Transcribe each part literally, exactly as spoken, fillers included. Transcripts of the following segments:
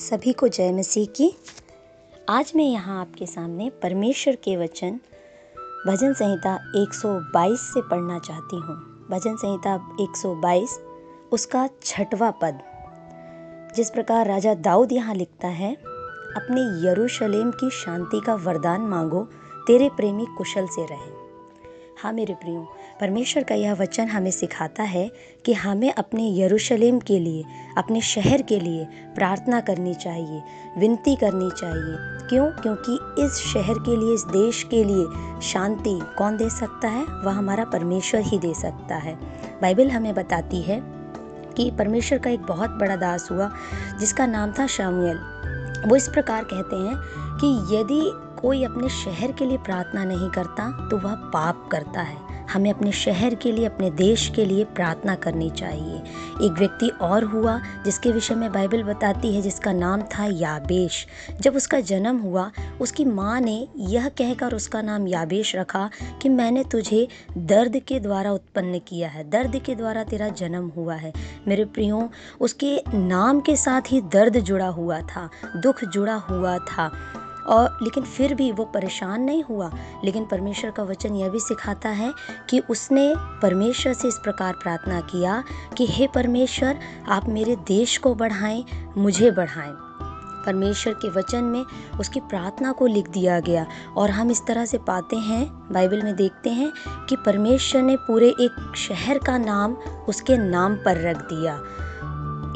सभी को जय मसीह की। आज मैं यहाँ आपके सामने परमेश्वर के वचन भजन संहिता एक सौ बाईस से पढ़ना चाहती हूँ। भजन संहिता एक सौ बाईस उसका छठवां पद, जिस प्रकार राजा दाऊद यहाँ लिखता है, अपने यरूशलेम की शांति का वरदान मांगो, तेरे प्रेमी कुशल से रहें। हाँ मेरे प्रियो, परमेश्वर का यह वचन हमें सिखाता है कि हमें अपने यरूशलेम के लिए, अपने शहर के लिए प्रार्थना करनी चाहिए, विनती करनी चाहिए। क्यों? क्योंकि इस शहर के लिए, इस देश के लिए शांति कौन दे सकता है? वह हमारा परमेश्वर ही दे सकता है। बाइबल हमें बताती है कि परमेश्वर का एक बहुत बड़ा दास हुआ जिसका नाम था शमूएल। वो इस प्रकार कहते हैं कि यदि कोई अपने शहर के लिए प्रार्थना नहीं करता तो वह पाप करता है। हमें अपने शहर के लिए, अपने देश के लिए प्रार्थना करनी चाहिए। एक व्यक्ति और हुआ जिसके विषय में बाइबल बताती है, जिसका नाम था याबेश। जब उसका जन्म हुआ, उसकी माँ ने यह कहकर उसका नाम याबेश रखा कि मैंने तुझे दर्द के द्वारा उत्पन्न किया है, दर्द के द्वारा तेरा जन्म हुआ है। मेरे प्रियो, उसके नाम के साथ ही दर्द जुड़ा हुआ था, दुख जुड़ा हुआ था, और लेकिन फिर भी वो परेशान नहीं हुआ। लेकिन परमेश्वर का वचन यह भी सिखाता है कि उसने परमेश्वर से इस प्रकार प्रार्थना किया कि हे परमेश्वर, आप मेरे देश को बढ़ाएं, मुझे बढ़ाएं। परमेश्वर के वचन में उसकी प्रार्थना को लिख दिया गया, और हम इस तरह से पाते हैं, बाइबल में देखते हैं कि परमेश्वर ने पूरे एक शहर का नाम उसके नाम पर रख दिया।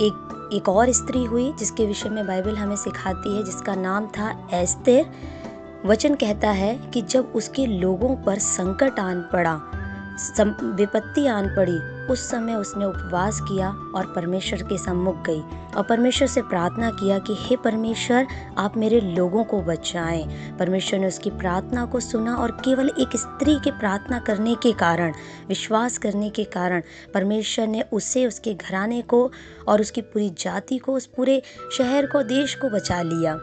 एक एक और स्त्री हुई जिसके विषय में बाइबल हमें सिखाती है, जिसका नाम था ऐस्तेर। वचन कहता है कि जब उसके लोगों पर संकट आन पड़ा, विपत्ति आन पड़ी, उस समय उसने उपवास किया और परमेश्वर के सम्मुख गई और परमेश्वर से प्रार्थना किया कि हे परमेश्वर, आप मेरे लोगों को बचाएं। परमेश्वर ने उसकी प्रार्थना को सुना, और केवल एक स्त्री के प्रार्थना करने के कारण, विश्वास करने के कारण, परमेश्वर ने उसे, उसके घराने को और उसकी पूरी जाति को, उस पूरे शहर को, देश को बचा लिया।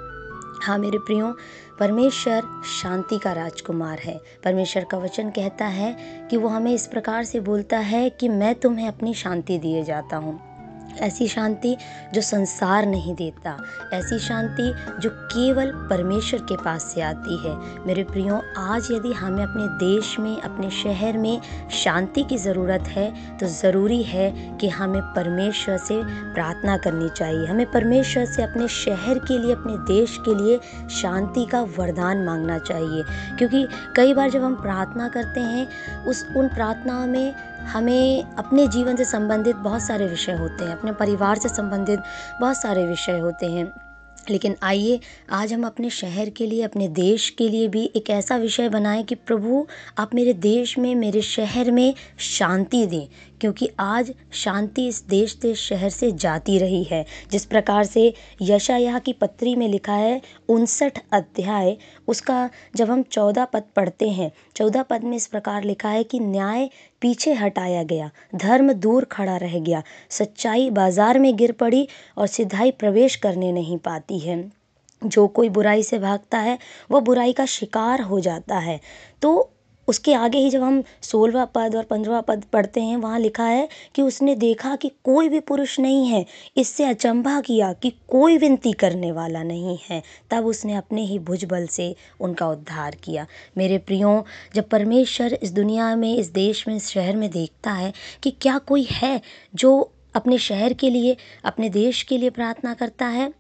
हाँ मेरे प्रियो, परमेश्वर शांति का राजकुमार है। परमेश्वर का वचन कहता है कि वो हमें इस प्रकार से बोलता है कि मैं तुम्हें अपनी शांति दिए जाता हूँ, ऐसी शांति जो संसार नहीं देता, ऐसी शांति जो केवल परमेश्वर के पास से आती है। मेरे प्रियो, आज यदि हमें अपने देश में, अपने शहर में शांति की ज़रूरत है तो ज़रूरी है कि हमें परमेश्वर से प्रार्थना करनी चाहिए। हमें परमेश्वर से अपने शहर के लिए, अपने देश के लिए शांति का वरदान मांगना चाहिए। क्योंकि कई बार जब हम प्रार्थना करते हैं, उस उन प्रार्थनाओं में हमें अपने जीवन से संबंधित बहुत सारे विषय होते हैं, अपने परिवार से संबंधित बहुत सारे विषय होते हैं। लेकिन आइए आज हम अपने शहर के लिए, अपने देश के लिए भी एक ऐसा विषय बनाएं कि प्रभु, आप मेरे देश में, मेरे शहर में शांति दें। क्योंकि आज शांति इस देश से, शहर से जाती रही है। जिस प्रकार से यशायाह की पत्री में लिखा है, उनसठ अध्याय उसका जब हम चौदह पद पढ़ते हैं, चौदह पद में इस प्रकार लिखा है कि न्याय पीछे हटाया गया, धर्म दूर खड़ा रह गया, सच्चाई बाजार में गिर पड़ी और सिधाई प्रवेश करने नहीं पाती है। जो कोई बुराई से भागता है वह बुराई का शिकार हो जाता है। तो उसके आगे ही जब हम सोलहवां पद और पंद्रहवां पद पढ़ते हैं, वहाँ लिखा है कि उसने देखा कि कोई भी पुरुष नहीं है, इससे अचंभा किया कि कोई विनती करने वाला नहीं है, तब उसने अपने ही भुजबल से उनका उद्धार किया। मेरे प्रियो, जब परमेश्वर इस दुनिया में, इस देश में, इस शहर में देखता है कि क्या कोई है जो अपने शहर के लिए, अपने देश के लिए प्रार्थना करता है,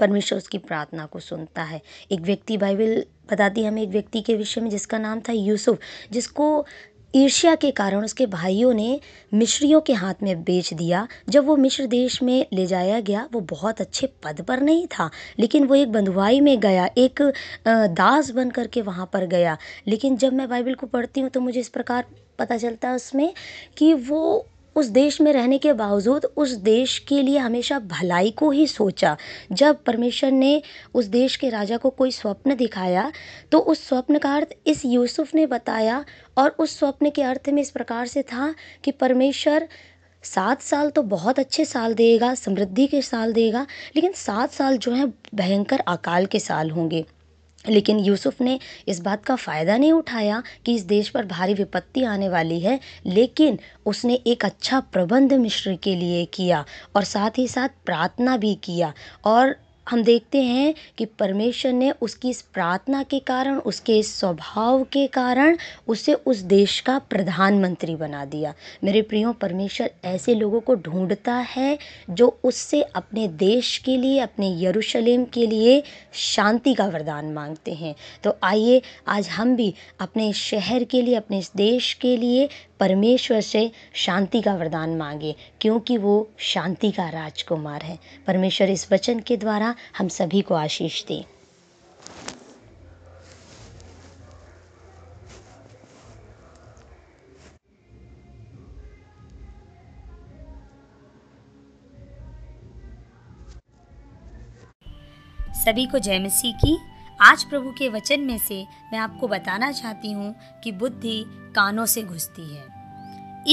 परमेश्वर उसकी प्रार्थना को सुनता है। एक व्यक्ति, बाइबल बताती है हमें एक व्यक्ति के विषय में जिसका नाम था यूसुफ़, जिसको ईर्ष्या के कारण उसके भाइयों ने मिश्रियों के हाथ में बेच दिया। जब वो मिश्र देश में ले जाया गया, वो बहुत अच्छे पद पर नहीं था, लेकिन वो एक बंधुआई में गया, एक दास बन करके वहाँ पर गया। लेकिन जब मैं बाइबल को पढ़ती हूँ तो मुझे इस प्रकार पता चलता है उसमें कि वो उस देश में रहने के बावजूद उस देश के लिए हमेशा भलाई को ही सोचा। जब परमेश्वर ने उस देश के राजा को कोई स्वप्न दिखाया तो उस स्वप्न का अर्थ इस यूसुफ़ ने बताया, और उस स्वप्न के अर्थ में इस प्रकार से था कि परमेश्वर सात साल तो बहुत अच्छे साल देगा, समृद्धि के साल देगा, लेकिन सात साल जो हैं भयंकर अकाल के साल होंगे। लेकिन यूसुफ ने इस बात का फ़ायदा नहीं उठाया कि इस देश पर भारी विपत्ति आने वाली है, लेकिन उसने एक अच्छा प्रबंध मिश्र के लिए किया और साथ ही साथ प्रार्थना भी किया। और हम देखते हैं कि परमेश्वर ने उसकी इस प्रार्थना के कारण, उसके इस स्वभाव के कारण उसे उस देश का प्रधानमंत्री बना दिया। मेरे प्रियो, परमेश्वर ऐसे लोगों को ढूंढता है जो उससे अपने देश के लिए, अपने यरूशलेम के लिए शांति का वरदान मांगते हैं। तो आइए आज हम भी अपने शहर के लिए, अपने इस देश के लिए परमेश्वर से शांति का वरदान मांगे, क्योंकि वो शांति का राजकुमार है। परमेश्वर इस वचन के द्वारा हम सभी को आशीष दे। सभी को जय मसीह की। आज प्रभु के वचन में से मैं आपको बताना चाहती हूँ कि बुद्धि कानों से घुसती है,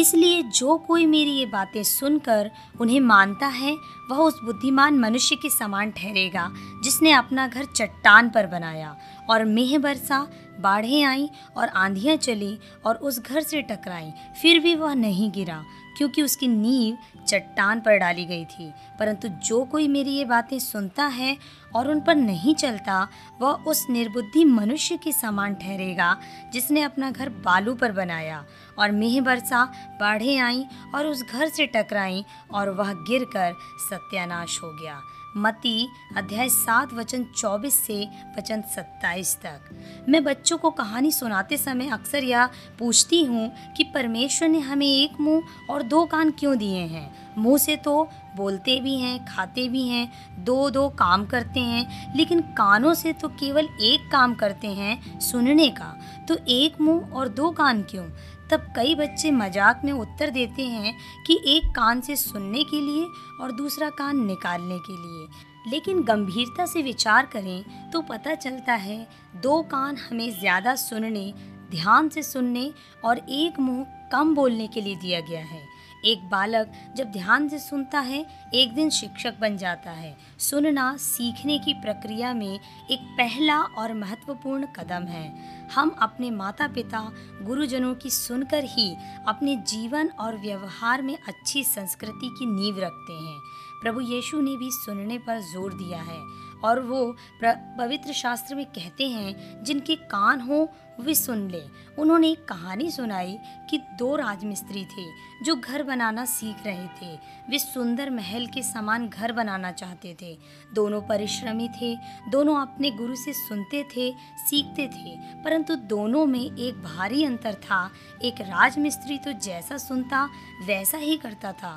इसलिए जो कोई मेरी ये बातें सुनकर उन्हें मानता है वह उस बुद्धिमान मनुष्य के समान ठहरेगा जिसने अपना घर चट्टान पर बनाया, और मेह बरसा, बाढ़ें आईं और आंधियाँ चली और उस घर से टकराई, फिर भी वह नहीं गिरा क्योंकि उसकी नींव चट्टान पर डाली गई थी। परंतु जो कोई मेरी ये बातें सुनता है और उन पर नहीं चलता वह उस निर्बुद्धि मनुष्य के समान ठहरेगा जिसने अपना घर बालू पर बनाया, और मेह बरसा, बाढ़ें आईं और उस घर से टकराईं और वह गिरकर सत्यानाश हो गया। मती अध्याय सात वचन चौबीस से वचन सत्ताईस तक। मैं बच्चों को कहानी सुनाते समय अक्सर यह पूछती हूँ कि परमेश्वर ने हमें एक मुंह और दो कान क्यों दिए हैं? मुंह से तो बोलते भी हैं, खाते भी हैं, दो दो काम करते हैं, लेकिन कानों से तो केवल एक काम करते हैं, सुनने का। तो एक मुंह और दो कान क्यों? तब कई बच्चे मजाक में उत्तर देते हैं कि एक कान से सुनने के लिए और दूसरा कान निकालने के लिए। लेकिन गंभीरता से विचार करें तो पता चलता है दो कान हमें ज़्यादा सुनने, ध्यान से सुनने और एक मुंह कम बोलने के लिए दिया गया है। एक बालक जब ध्यान से सुनता है एक दिन शिक्षक बन जाता है। सुनना सीखने की प्रक्रिया में एक पहला और महत्वपूर्ण कदम है। हम अपने माता पिता, गुरुजनों की सुनकर ही अपने जीवन और व्यवहार में अच्छी संस्कृति की नींव रखते हैं। प्रभु यीशु ने भी सुनने पर जोर दिया है, और वो पवित्र शास्त्र में कहते हैं जिनके कान हो वे सुन ले। उन्होंने एक कहानी सुनाई कि दो राजमिस्त्री थे जो घर बनाना सीख रहे थे। वे सुंदर महल के समान घर बनाना चाहते थे। दोनों परिश्रमी थे, दोनों अपने गुरु से सुनते थे, सीखते थे, परंतु दोनों में एक भारी अंतर था। एक राजमिस्त्री तो जैसा सुनता वैसा ही करता था,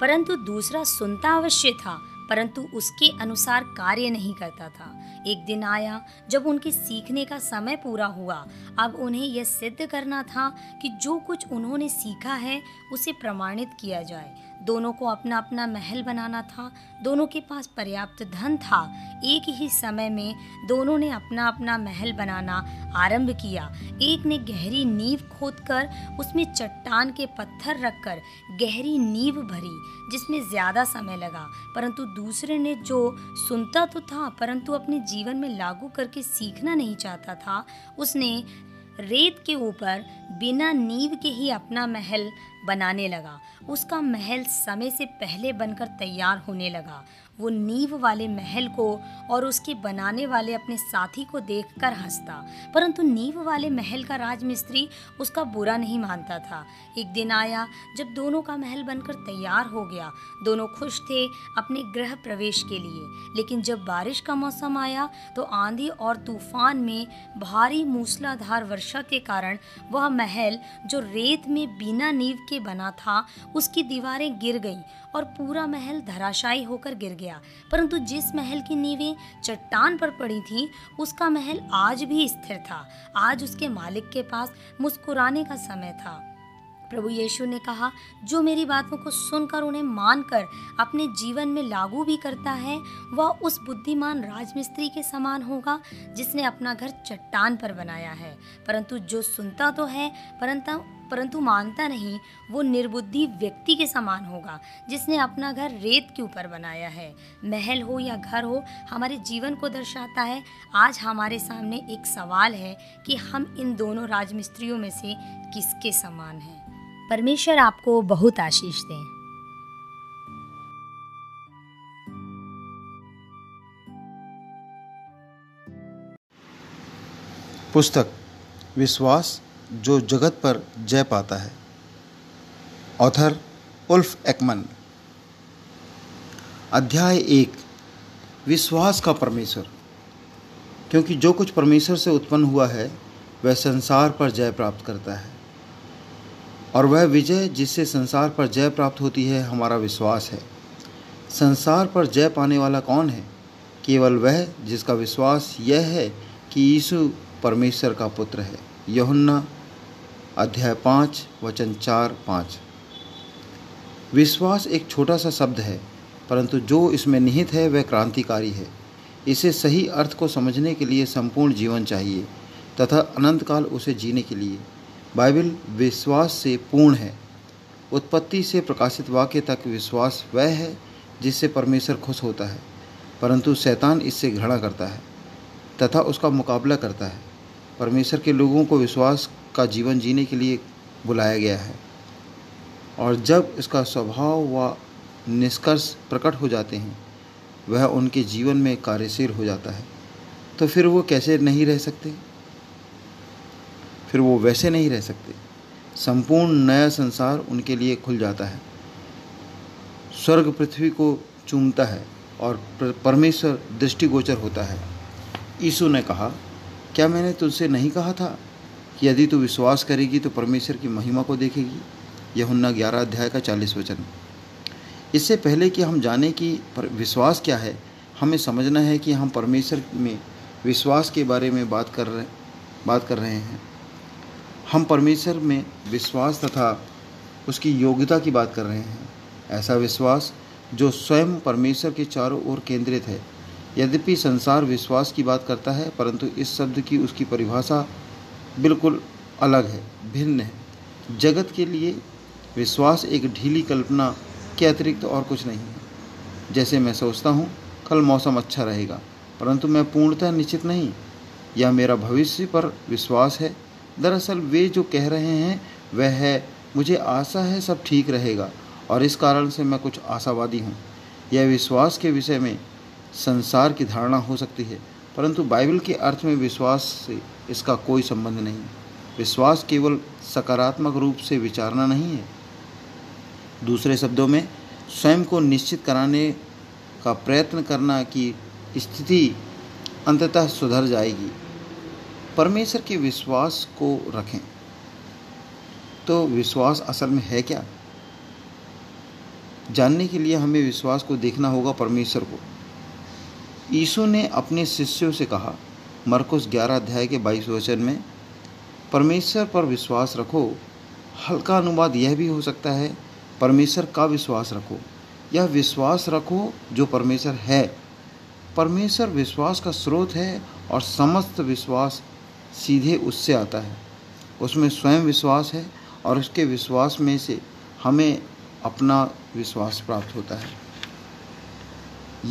परंतु दूसरा सुनता अवश्य था परंतु उसके अनुसार कार्य नहीं करता था। एक दिन आया जब उनके सीखने का समय पूरा हुआ। अब उन्हें यह सिद्ध करना था कि जो कुछ उन्होंने सीखा है उसे प्रमाणित किया जाए। दोनों को अपना अपना महल बनाना था, दोनों के पास पर्याप्त धन था। एक ही समय में दोनों ने अपना अपना महल बनाना आरंभ किया। एक ने गहरी नींव खोदकर उसमें चट्टान के पत्थर रखकर गहरी नींव भरी, जिसमें ज़्यादा समय लगा, परंतु दूसरे ने जो सुनता तो था परंतु अपने जीवन में लागू करके सीखना नहीं चाहता था, उसने रेत के ऊपर बिना नींव के ही अपना महल बनाने लगा। उसका महल समय से पहले बनकर तैयार होने लगा। वो नींव वाले महल को और उसके बनाने वाले अपने साथी को देखकर हंसता, परंतु नींव वाले महल का राजमिस्त्री उसका बुरा नहीं मानता था। एक दिन आया जब दोनों का महल बनकर तैयार हो गया। दोनों खुश थे अपने गृह प्रवेश के लिए, लेकिन जब बारिश का मौसम आया तो आंधी और तूफान में भारी मूसलाधार वर्षा के कारण वह महल जो रेत में बिना नींव के बना था उसकी दीवारें गिर गईं और पूरा महल धराशायी होकर गिर गया। परंतु जिस महल की नींवें चट्टान पर पड़ी थी उसका महल आज भी स्थिर था। आज उसके मालिक के पास मुस्कुराने का समय था। प्रभु यीशु ने कहा, जो मेरी बातों को सुनकर उन्हें मानकर अपने जीवन में लागू भी करता है वह उस बुद्धिमान राजमिस्त्री के समान होगा जिसने अपना घर चट्टान पर बनाया है। परंतु जो सुनता तो है परंतु परंतु मानता नहीं, वो निर्बुद्धि व्यक्ति के समान होगा जिसने अपना घर रेत के ऊपर बनाया है। महल हो या घर हो, हमारे जीवन को दर्शाता है। आज हमारे सामने एक सवाल है कि हम इन दोनों राजमिस्त्रियों में से किसके समान हैं। परमेश्वर आपको बहुत आशीष दें। पुस्तक विश्वास जो जगत पर जय पाता है, ऑथर उल्फ एकमन। अध्याय एक, विश्वास का परमेश्वर। क्योंकि जो कुछ परमेश्वर से उत्पन्न हुआ है वह संसार पर जय प्राप्त करता है, और वह विजय जिससे संसार पर जय प्राप्त होती है हमारा विश्वास है। संसार पर जय पाने वाला कौन है? केवल वह जिसका विश्वास यह है कि यीशु परमेश्वर का पुत्र है। यूहन्ना अध्याय पाँच वचन चार पाँच। विश्वास एक छोटा सा शब्द है, परंतु जो इसमें निहित है वह क्रांतिकारी है। इसे सही अर्थ को समझने के लिए संपूर्ण जीवन चाहिए तथा अनंत काल उसे जीने के लिए। बाइबल विश्वास से पूर्ण है। उत्पत्ति से प्रकाशित वाक्य तक विश्वास वह है जिससे परमेश्वर खुश होता है, परंतु शैतान इससे घृणा करता है तथा उसका मुकाबला करता है। परमेश्वर के लोगों को विश्वास का जीवन जीने के लिए बुलाया गया है, और जब इसका स्वभाव व निष्कर्ष प्रकट हो जाते हैं वह उनके जीवन में कार्यशील हो जाता है। तो फिर वो कैसे नहीं रह सकते? फिर वो वैसे नहीं रह सकते। संपूर्ण नया संसार उनके लिए खुल जाता है। स्वर्ग पृथ्वी को चूमता है और परमेश्वर दृष्टिगोचर होता है। यीशु ने कहा, क्या मैंने तुझसे नहीं कहा था कि यदि तू विश्वास करेगी तो परमेश्वर की महिमा को देखेगी? यूहन्ना ग्यारह अध्याय का चालीस वचन। इससे पहले कि हम जाने कि विश्वास क्या है, हमें समझना है कि हम परमेश्वर में विश्वास के बारे में बात कर रहे बात कर रहे हैं। हम परमेश्वर में विश्वास तथा उसकी योग्यता की बात कर रहे हैं। ऐसा विश्वास जो स्वयं परमेश्वर के चारों ओर केंद्रित है। यद्यपि संसार विश्वास की बात करता है, परंतु इस शब्द की उसकी परिभाषा बिल्कुल अलग है, भिन्न है। जगत के लिए विश्वास एक ढीली कल्पना के अतिरिक्त और कुछ नहीं है। जैसे मैं सोचता हूँ कल मौसम अच्छा रहेगा, परंतु मैं पूर्णतः निश्चित नहीं। यह मेरा भविष्य पर विश्वास है। दरअसल वे जो कह रहे हैं वह है, मुझे आशा है सब ठीक रहेगा, और इस कारण से मैं कुछ आशावादी हूँ। यह विश्वास के विषय में संसार की धारणा हो सकती है, परंतु बाइबल के अर्थ में विश्वास से इसका कोई संबंध नहीं। विश्वास केवल सकारात्मक रूप से विचारना नहीं है। दूसरे शब्दों में, स्वयं को निश्चित कराने का प्रयत्न करना कि स्थिति अंततः सुधर जाएगी। परमेश्वर के विश्वास को रखें। तो विश्वास असल में है क्या? जानने के लिए हमें विश्वास को देखना होगा, परमेश्वर को। यीशु ने अपने शिष्यों से कहा, मरकुस ग्यारह अध्याय के बाईस वचन में, परमेश्वर पर विश्वास रखो। हल्का अनुवाद यह भी हो सकता है, परमेश्वर का विश्वास रखो, या विश्वास रखो जो परमेश्वर है। परमेश्वर विश्वास का स्रोत है, और समस्त विश्वास सीधे उससे आता है। उसमें स्वयं विश्वास है, और उसके विश्वास में से हमें अपना विश्वास प्राप्त होता है।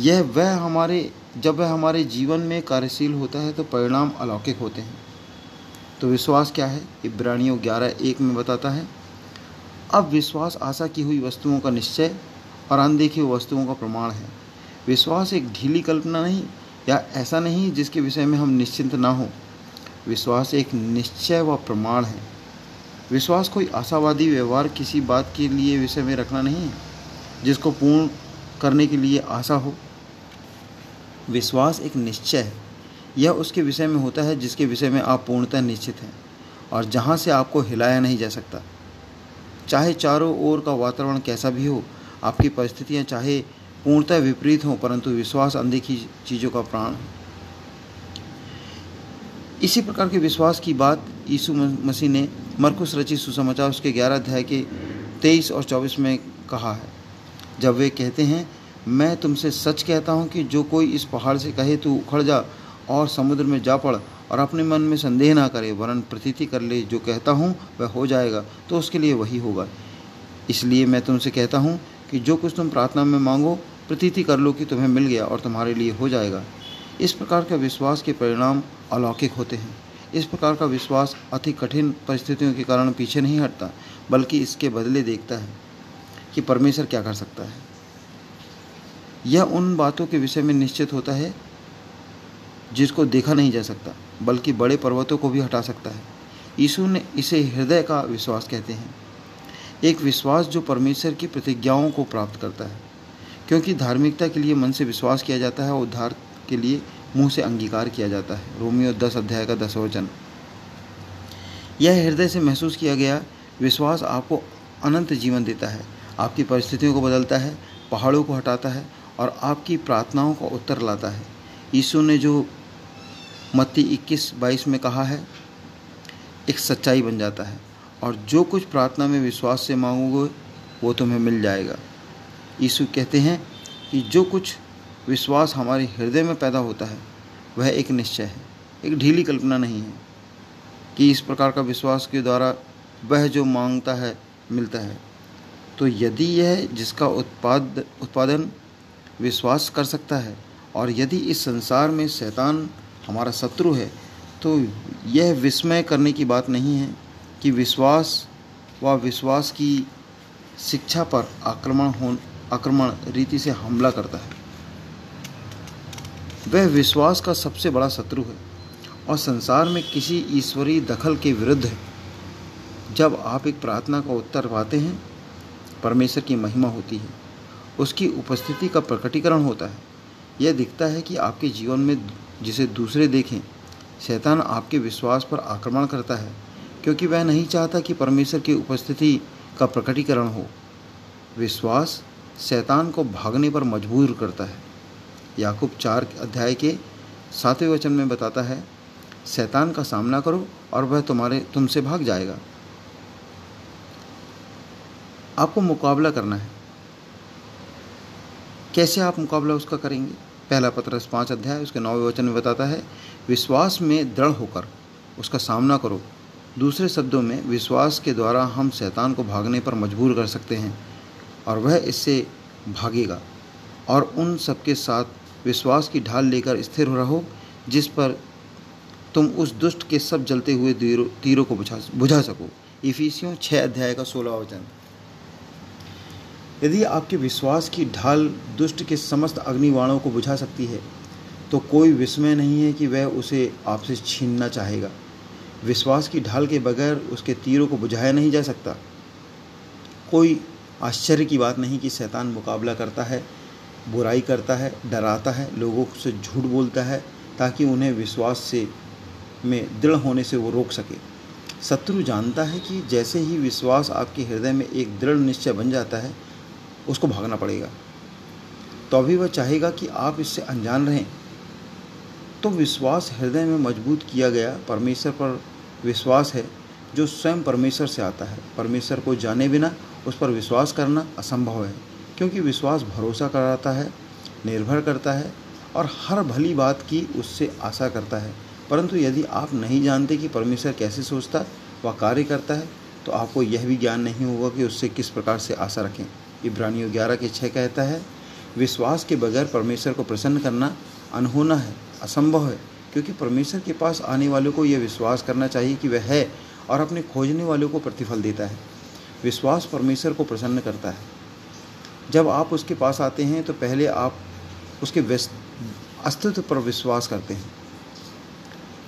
यह वह हमारे जब वह हमारे जीवन में कार्यशील होता है तो परिणाम अलौकिक होते हैं। तो विश्वास क्या है? इब्रानियों ग्यारह एक में बताता है, अब विश्वास आशा की हुई वस्तुओं का निश्चय और अनदेखी वस्तुओं का प्रमाण है। विश्वास एक ढीली कल्पना नहीं, या ऐसा नहीं जिसके विषय में हम निश्चिंत ना हो। विश्वास एक निश्चय व प्रमाण है। विश्वास कोई आशावादी व्यवहार किसी बात के लिए विषय में रखना नहीं है जिसको पूर्ण करने के लिए आशा हो। विश्वास एक निश्चय है। यह उसके विषय में होता है जिसके विषय में आप पूर्णतः निश्चित हैं, और जहाँ से आपको हिलाया नहीं जा सकता। चाहे चारों ओर का वातावरण कैसा भी हो, आपकी परिस्थितियाँ चाहे पूर्णतः विपरीत हों, परंतु विश्वास अनदेखी चीज़ों का प्राण है। इसी प्रकार के विश्वास की बात यीशु मसीह ने मरकुस रचित सुसमाचार उसके ग्यारह अध्याय के तेईस और चौबीस में कहा है, जब वे कहते हैं, मैं तुमसे सच कहता हूँ कि जो कोई इस पहाड़ से कहे तू उखड़ जा और समुद्र में जा पड़, और अपने मन में संदेह ना करे वरन प्रतीति कर ले, जो कहता हूँ वह हो जाएगा, तो उसके लिए वही होगा। इसलिए मैं तुमसे कहता हूँ कि जो कुछ तुम प्रार्थना में मांगो, प्रतीति कर लो कि तुम्हें मिल गया और तुम्हारे लिए हो जाएगा। इस प्रकार का विश्वास के परिणाम अलौकिक होते हैं। इस प्रकार का विश्वास अति कठिन परिस्थितियों के कारण पीछे नहीं हटता, बल्कि इसके बदले देखता है कि परमेश्वर क्या कर सकता है। यह उन बातों के विषय में निश्चित होता है जिसको देखा नहीं जा सकता बल्कि बड़े पर्वतों को भी हटा सकता है। यीशु ने इसे हृदय का विश्वास कहते हैं, एक विश्वास जो परमेश्वर की प्रतिज्ञाओं को प्राप्त करता है, क्योंकि धार्मिकता के लिए मन से विश्वास किया जाता है और उद्धार के लिए मुँह से अंगीकार किया जाता है। रोमियो दस अध्याय का दस वचन। यह हृदय से महसूस किया गया विश्वास आपको अनंत जीवन देता है, आपकी परिस्थितियों को बदलता है, पहाड़ों को हटाता है और आपकी प्रार्थनाओं का उत्तर लाता है। यीशु ने जो मती इक्कीस बाईस में कहा है एक सच्चाई बन जाता है, और जो कुछ प्रार्थना में विश्वास से मांगोगे वो तुम्हें मिल जाएगा। यीशु कहते हैं कि जो कुछ विश्वास हमारे हृदय में पैदा होता है वह एक निश्चय है, एक ढीली कल्पना नहीं है कि इस प्रकार का विश्वास के द्वारा वह जो मांगता है मिलता है। तो यदि यह जिसका उत्पाद उत्पादन विश्वास कर सकता है, और यदि इस संसार में शैतान हमारा शत्रु है, तो यह विस्मय करने की बात नहीं है कि विश्वास व विश्वास की शिक्षा पर आक्रमण हो आक्रमण रीति से हमला करता है। वह विश्वास का सबसे बड़ा शत्रु है और संसार में किसी ईश्वरीय दखल के विरुद्ध है। जब आप एक प्रार्थना का उत्तर पाते हैं, परमेश्वर की महिमा होती है, उसकी उपस्थिति का प्रकटीकरण होता है। यह दिखता है कि आपके जीवन में जिसे दूसरे देखें, शैतान आपके विश्वास पर आक्रमण करता है, क्योंकि वह नहीं चाहता कि परमेश्वर की उपस्थिति का प्रकटीकरण हो। विश्वास शैतान को भागने पर मजबूर करता है। याकूब चार अध्याय के सातवें वचन में बताता है, शैतान का सामना करो और वह तुम्हारे तुमसे भाग जाएगा। आपको मुकाबला करना है। कैसे आप मुकाबला उसका करेंगे? पहला पतरस पाँच अध्याय उसके नौवें वचन में बताता है, विश्वास में दृढ़ होकर उसका सामना करो। दूसरे शब्दों में, विश्वास के द्वारा हम शैतान को भागने पर मजबूर कर सकते हैं और वह इससे भागेगा। और उन सबके साथ विश्वास की ढाल लेकर स्थिर रहो, जिस पर तुम उस दुष्ट के सब जलते हुए तीरों को बुझा बुझा सको। ईफिसियों छः अध्याय का सोलह वचन। यदि आपके विश्वास की ढाल दुष्ट के समस्त अग्निवाणों को बुझा सकती है, तो कोई विस्मय नहीं है कि वह उसे आपसे छीनना चाहेगा। विश्वास की ढाल के बगैर उसके तीरों को बुझाया नहीं जा सकता। कोई आश्चर्य की बात नहीं कि शैतान मुकाबला करता है, बुराई करता है, डराता है, लोगों से झूठ बोलता है ताकि उन्हें विश्वास से में दृढ़ होने से वो रोक सके। शत्रु जानता है कि जैसे ही विश्वास आपके हृदय में एक दृढ़ निश्चय बन जाता है, उसको भागना पड़ेगा, तो अभी वह चाहेगा कि आप इससे अनजान रहें। तो विश्वास हृदय में मजबूत किया गया परमेश्वर पर विश्वास है, जो स्वयं परमेश्वर से आता है। परमेश्वर को जाने बिना उस पर विश्वास करना असंभव है, क्योंकि विश्वास भरोसा कराता है, निर्भर करता है और हर भली बात की उससे आशा करता है। परंतु यदि आप नहीं जानते कि परमेश्वर कैसे सोचता व कार्य करता है, तो आपको यह भी ज्ञान नहीं होगा कि उससे किस प्रकार से आशा रखें। इब्रानियों ग्यारह के छः कहता है, विश्वास के बगैर परमेश्वर को प्रसन्न करना अनहोना है, असंभव है, क्योंकि परमेश्वर के पास आने वालों को यह विश्वास करना चाहिए कि वह है और अपने खोजने वालों को प्रतिफल देता है। विश्वास परमेश्वर को प्रसन्न करता है। जब आप उसके पास आते हैं, तो पहले आप उसके अस्तित्व पर विश्वास करते हैं।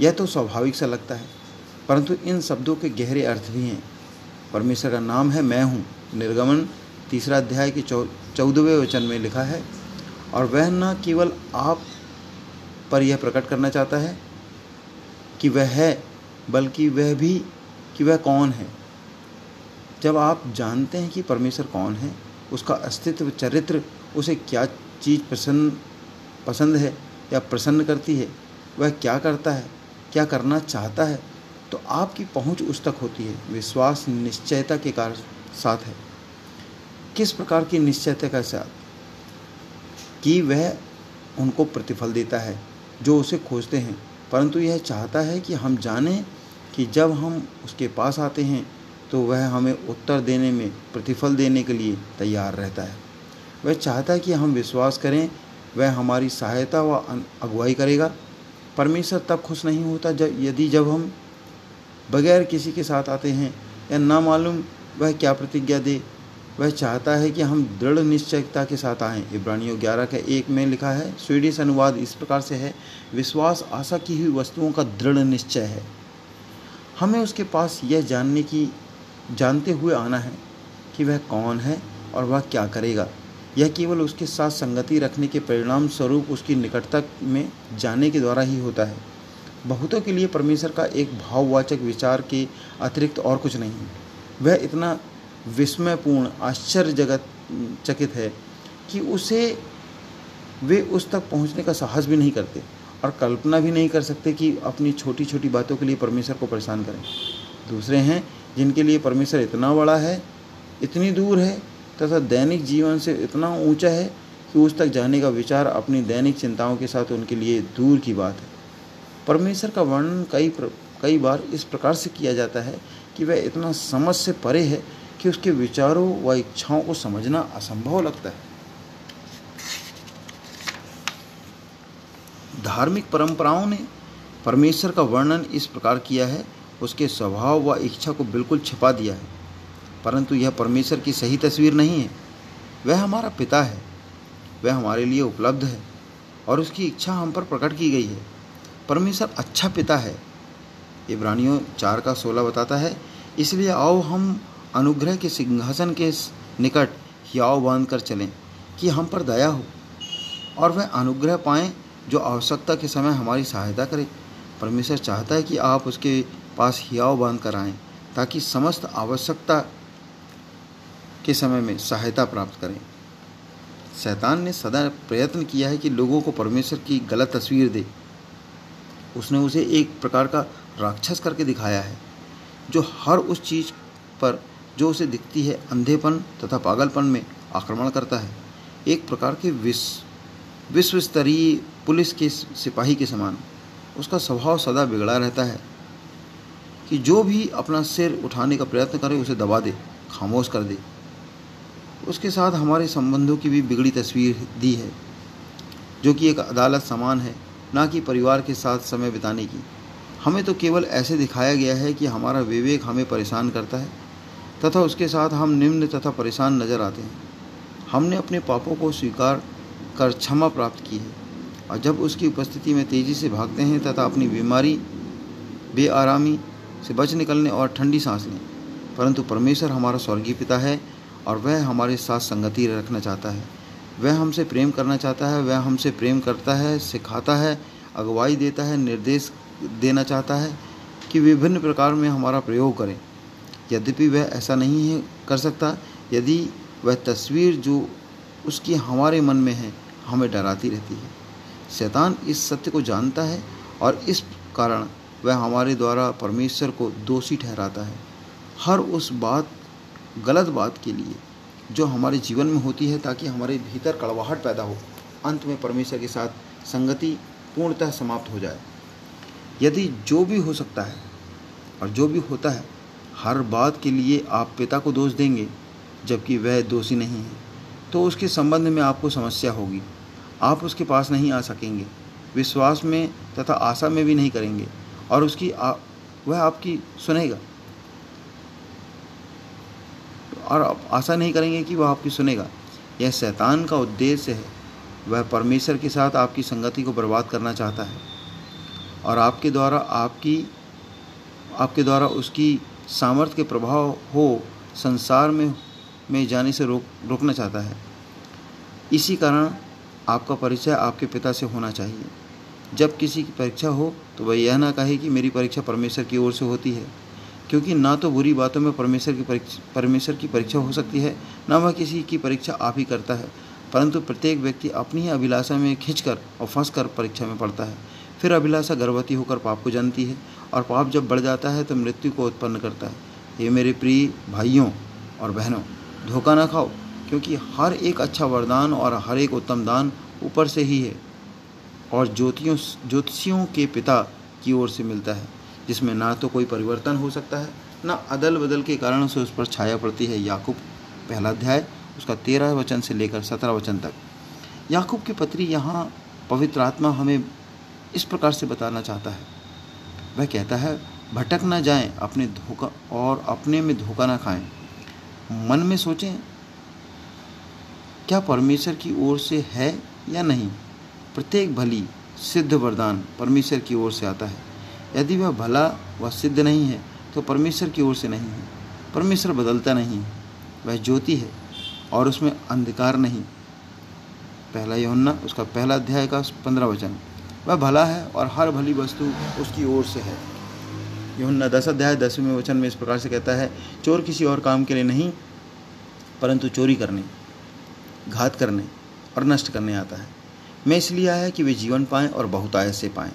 यह तो स्वाभाविक सा लगता है, परंतु इन शब्दों के गहरे अर्थ भी हैं। परमेश्वर का नाम है मैं हूँ। निर्गमन तीसरा अध्याय के चौदहवें वचन में लिखा है, और वह न केवल आप पर यह प्रकट करना चाहता है कि वह है, बल्कि वह भी कि वह कौन है। जब आप जानते हैं कि परमेश्वर कौन है, उसका अस्तित्व, चरित्र, उसे क्या चीज़ पसंद पसंद है या प्रसन्न करती है, वह क्या करता है, क्या करना चाहता है, तो आपकी पहुंच उस तक होती है। विश्वास निश्चयता के कारण साथ है। किस प्रकार की निश्चयता के साथ? कि वह उनको प्रतिफल देता है जो उसे खोजते हैं। परंतु यह चाहता है कि हम जानें कि जब हम उसके पास आते हैं, तो वह हमें उत्तर देने में, प्रतिफल देने के लिए तैयार रहता है। वह चाहता है कि हम विश्वास करें। वह हमारी सहायता व अगुवाई करेगा। परमेश्वर तब खुश नहीं होता जब यदि जब हम बगैर किसी के साथ आते हैं या ना मालूम वह क्या प्रतिज्ञा दे, वह चाहता है कि हम दृढ़ निश्चयता के साथ आएँ। इब्रानियों ग्यारह का एक में लिखा है, स्वीडिश अनुवाद इस प्रकार से है, विश्वास आशा की हुई वस्तुओं का दृढ़ निश्चय है। हमें उसके पास यह जानने की जानते हुए आना है कि वह कौन है और वह क्या करेगा। यह केवल उसके साथ संगति रखने के परिणाम स्वरूप उसकी निकटता में जाने के द्वारा ही होता है। बहुतों के लिए परमेश्वर का एक भाववाचक विचार के अतिरिक्त और कुछ नहीं। वह इतना विस्मयपूर्ण आश्चर्य जगत चकित है कि उसे वे उस तक पहुंचने का साहस भी नहीं करते और कल्पना भी नहीं कर सकते कि अपनी छोटी छोटी बातों के लिए परमेश्वर को परेशान करें। दूसरे हैं जिनके लिए परमेश्वर इतना बड़ा है, इतनी दूर है तथा दैनिक जीवन से इतना ऊंचा है कि उस तक जाने का विचार अपनी दैनिक चिंताओं के साथ उनके लिए दूर की बात है। परमेश्वर का वर्णन कई कई बार इस प्रकार से किया जाता है कि वह इतना समझ से परे है कि उसके विचारों व इच्छाओं को समझना असंभव लगता है। धार्मिक परंपराओं ने परमेश्वर का वर्णन इस प्रकार किया है, उसके स्वभाव व इच्छा को बिल्कुल छिपा दिया है, परंतु यह परमेश्वर की सही तस्वीर नहीं है। वह हमारा पिता है, वह हमारे लिए उपलब्ध है और उसकी इच्छा हम पर प्रकट की गई है। परमेश्वर अच्छा पिता है। इब्रानियों चार का सोलह बताता है, इसलिए आओ हम अनुग्रह के सिंहासन के निकट हियाव बांध कर चलें कि हम पर दया हो और वह अनुग्रह पाएं जो आवश्यकता के समय हमारी सहायता करे। परमेश्वर चाहता है कि आप उसके पास हियाव बांध कर आएँ ताकि समस्त आवश्यकता के समय में सहायता प्राप्त करें। शैतान ने सदा प्रयत्न किया है कि लोगों को परमेश्वर की गलत तस्वीर दे। उसने उसे एक प्रकार का राक्षस करके दिखाया है जो हर उस चीज़ पर जो उसे दिखती है अंधेपन तथा पागलपन में आक्रमण करता है, एक प्रकार के विश्व विश्व स्तरीय पुलिस के सिपाही के समान। उसका स्वभाव सदा बिगड़ा रहता है कि जो भी अपना सिर उठाने का प्रयत्न करे उसे दबा दे, खामोश कर दे। उसके साथ हमारे संबंधों की भी बिगड़ी तस्वीर दी है जो कि एक अदालत समान है, ना कि परिवार के साथ समय बिताने की। हमें तो केवल ऐसे दिखाया गया है कि हमारा विवेक हमें परेशान करता है तथा उसके साथ हम निम्न तथा परेशान नजर आते हैं। हमने अपने पापों को स्वीकार कर क्षमा प्राप्त की है और जब उसकी उपस्थिति में तेज़ी से भागते हैं तथा अपनी बीमारी, बेआरामी से बच निकलने और ठंडी सांस लें। परंतु परमेश्वर हमारा स्वर्गीय पिता है और वह हमारे साथ संगति रखना चाहता है। वह हमसे प्रेम करना चाहता है, वह हमसे प्रेम करता है, सिखाता है, अगुवाई देता है, निर्देश देना चाहता है कि विभिन्न प्रकार में हमारा प्रयोग करें। यद्यपि वह ऐसा नहीं है कर सकता यदि वह तस्वीर जो उसकी हमारे मन में है हमें डराती रहती है। शैतान इस सत्य को जानता है और इस कारण वह हमारे द्वारा परमेश्वर को दोषी ठहराता है हर उस बात गलत बात के लिए जो हमारे जीवन में होती है, ताकि हमारे भीतर कड़वाहट पैदा हो, अंत में परमेश्वर के साथ संगति पूर्णतः समाप्त हो जाए। यदि जो भी हो सकता है और जो भी होता है हर बात के लिए आप पिता को दोष देंगे जबकि वह दोषी नहीं है, तो उसके संबंध में आपको समस्या होगी। आप उसके पास नहीं आ सकेंगे, विश्वास में तथा आशा में भी नहीं करेंगे और उसकी आ, वह आपकी सुनेगा और आप आशा नहीं करेंगे कि वह आपकी सुनेगा। यह शैतान का उद्देश्य है। वह परमेश्वर के साथ आपकी संगति को बर्बाद करना चाहता है और आपके द्वारा आपकी आपके द्वारा उसकी सामर्थ्य के प्रभाव हो संसार में में जाने से रोक रोकना चाहता है। इसी कारण आपका परिचय आपके पिता से होना चाहिए। जब किसी की परीक्षा हो तो वह यह ना कहे कि मेरी परीक्षा परमेश्वर की ओर से होती है, क्योंकि ना तो बुरी बातों में परमेश्वर की परीक्षा परमेश्वर की परीक्षा हो सकती है, ना वह किसी की परीक्षा आप ही करता है। परंतु प्रत्येक व्यक्ति अपनी ही अभिलाषा में खिंचकर और फंसकर परीक्षा में पड़ता है। फिर अभिलाषा गर्भवती होकर पाप को जन्मती है और पाप जब बढ़ जाता है तो मृत्यु को उत्पन्न करता है। ये मेरे प्रिय भाइयों और बहनों, धोखा ना खाओ, क्योंकि हर एक अच्छा वरदान और हर एक उत्तम दान ऊपर से ही है और ज्योतियों ज्योतिषियों के पिता की ओर से मिलता है, जिसमें ना तो कोई परिवर्तन हो सकता है ना अदल बदल के कारण से उस पर छाया पड़ती है। याकूब पहला अध्याय उसका तेरह वचन से लेकर सत्रह वचन तक। याकूब की पत्री यहाँ पवित्र आत्मा हमें इस प्रकार से बताना चाहता है। वह कहता है, भटक ना जाएं, अपने धोखा और अपने में धोखा ना खाएं। मन में सोचें क्या परमेश्वर की ओर से है या नहीं। प्रत्येक भली सिद्ध वरदान परमेश्वर की ओर से आता है। यदि वह भला व सिद्ध नहीं है तो परमेश्वर की ओर से नहीं है। परमेश्वर बदलता नहीं है, वह ज्योति है और उसमें अंधकार नहीं। पहला यूहन्ना उसका पहला अध्याय का पंद्रह वचन। वह भला है और हर भली वस्तु उसकी ओर से है। यूहन्ना दस अध्याय दसवें वचन में इस प्रकार से कहता है, चोर किसी और काम के लिए नहीं परंतु चोरी करने, घात करने और नष्ट करने आता है। मैं इसलिए आया कि वे जीवन पाएं और बहुतायत से पाएं।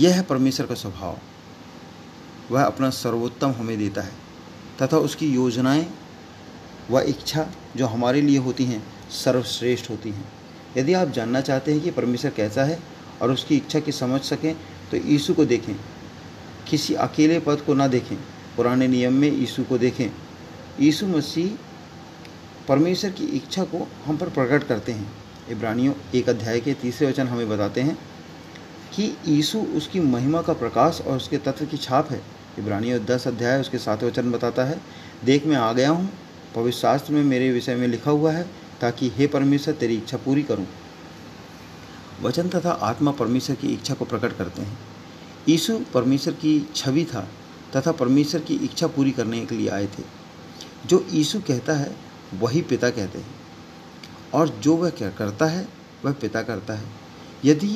यह है परमेश्वर का स्वभाव। वह अपना सर्वोत्तम हमें देता है तथा उसकी योजनाएं व इच्छा जो हमारे लिए होती हैं सर्वश्रेष्ठ होती हैं। यदि आप जानना चाहते हैं कि परमेश्वर कैसा है और उसकी इच्छा की समझ सकें तो यीशु को देखें, किसी अकेले पद को ना देखें। पुराने नियम में यीशु को देखें। यीशु मसीह परमेश्वर की इच्छा को हम पर प्रकट करते हैं। इब्रानियों एक अध्याय के तीसरे वचन हमें बताते हैं कि यीशु उसकी महिमा का प्रकाश और उसके तत्व की छाप है। इब्रानियों दस अध्याय उसके सातवें वचन बताता है, देख मैं आ गया हूँ, पवित्र शास्त्र में मेरे विषय में लिखा हुआ है, ताकि हे परमेश्वर तेरी इच्छा पूरी करूँ। वचन तथा आत्मा परमेश्वर की इच्छा को प्रकट करते हैं। यीशु परमेश्वर की छवि था तथा परमेश्वर की इच्छा पूरी करने के लिए आए थे। जो यीशु कहता है वही पिता कहते हैं और जो वह क्या करता है वह पिता करता है। यदि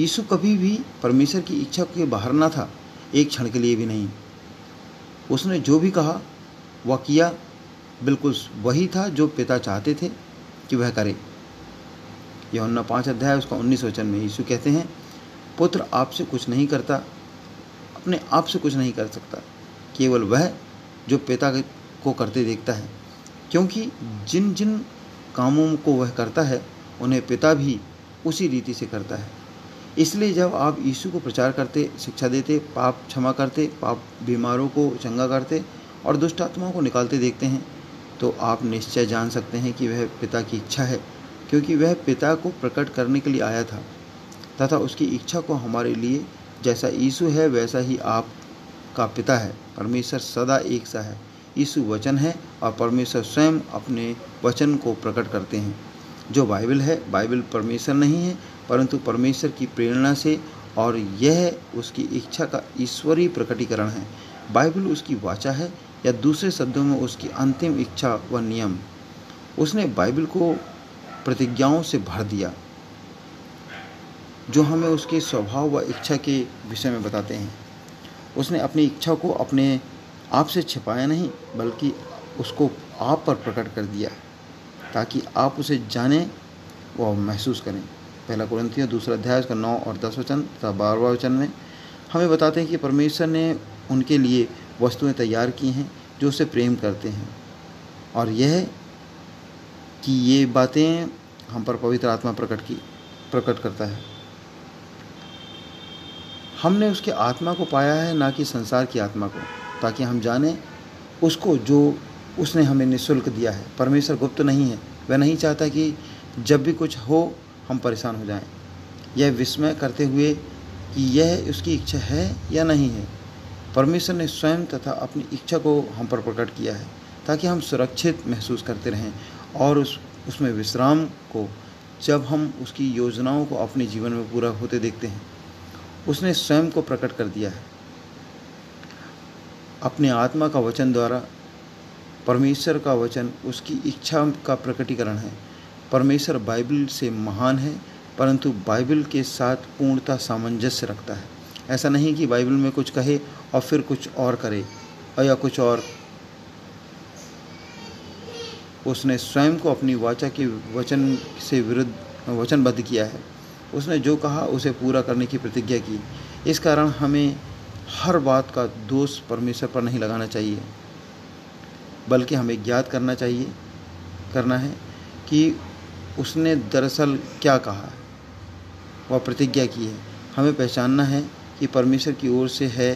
यीशु कभी भी परमेश्वर की इच्छा के बाहर ना था, एक क्षण के लिए भी नहीं। उसने जो भी कहा वह किया, बिल्कुल वही था जो पिता चाहते थे कि वह करे। यूहन्ना पाँच अध्याय उसका उन्नीस वचन में यीशु कहते हैं, पुत्र आपसे कुछ नहीं करता, अपने आप से कुछ नहीं कर सकता, केवल वह जो पिता को करते देखता है, क्योंकि जिन जिन कामों को वह करता है उन्हें पिता भी उसी रीति से करता है। इसलिए जब आप यीशु को प्रचार करते, शिक्षा देते, पाप क्षमा करते, पाप बीमारों को चंगा करते और दुष्ट आत्माओं को निकालते देखते हैं तो आप निश्चय जान सकते हैं कि वह पिता की इच्छा है, क्योंकि वह पिता को प्रकट करने के लिए आया था तथा उसकी इच्छा को हमारे लिए। जैसा यीशु है वैसा ही आप का पिता है। परमेश्वर सदा एक सा है। यीशु वचन है और परमेश्वर स्वयं अपने वचन को प्रकट करते हैं। जो बाइबल है, बाइबल परमेश्वर नहीं है परंतु परमेश्वर की प्रेरणा से, और यह उसकी इच्छा का ईश्वरीय प्रकटीकरण है। बाइबल उसकी वाचा है या दूसरे शब्दों में उसकी अंतिम इच्छा व नियम। उसने बाइबल को प्रतिज्ञाओं से भर दिया जो हमें उसके स्वभाव व इच्छा के विषय में बताते हैं। उसने अपनी इच्छा को अपने आप से छिपाया नहीं बल्कि उसको आप पर प्रकट कर दिया ताकि आप उसे जानें व महसूस करें। पहला कुरिन्थियों दूसरा अध्याय उसका नौ और दस वचन तथा बारहवां वचन में हमें बताते हैं कि परमेश्वर ने उनके लिए वस्तुएं तैयार की हैं जो उसे प्रेम करते हैं, और यह कि ये बातें हम पर पवित्र आत्मा प्रकट की प्रकट करता है। हमने उसके आत्मा को पाया है, ना कि संसार की आत्मा को, ताकि हम जानें उसको जो उसने हमें निःशुल्क दिया है। परमेश्वर गुप्त नहीं है। वह नहीं चाहता कि जब भी कुछ हो हम परेशान हो जाएं। यह विस्मय करते हुए कि यह उसकी इच्छा है या नहीं है, परमेश्वर ने स्वयं तथा अपनी इच्छा को हम पर प्रकट किया है ताकि हम सुरक्षित महसूस करते रहें और उस उसमें विश्राम को जब हम उसकी योजनाओं को अपने जीवन में पूरा होते देखते हैं। उसने स्वयं को प्रकट कर दिया है। अपने आत्मा का वचन द्वारा परमेश्वर का वचन उसकी इच्छा का प्रकटीकरण है। परमेश्वर बाइबल से महान है परंतु बाइबल के साथ पूर्णता सामंजस्य रखता है। ऐसा नहीं कि बाइबल में कुछ कहे और फिर कुछ और करे या कुछ और। उसने स्वयं को अपनी वाचा के वचन से विरुद्ध वचनबद्ध किया है। उसने जो कहा उसे पूरा करने की प्रतिज्ञा की। इस कारण हमें हर बात का दोष परमेश्वर पर नहीं लगाना चाहिए बल्कि हमें ज्ञात करना चाहिए करना है कि उसने दरअसल क्या कहा वह प्रतिज्ञा की है। हमें पहचानना है कि परमेश्वर की ओर से है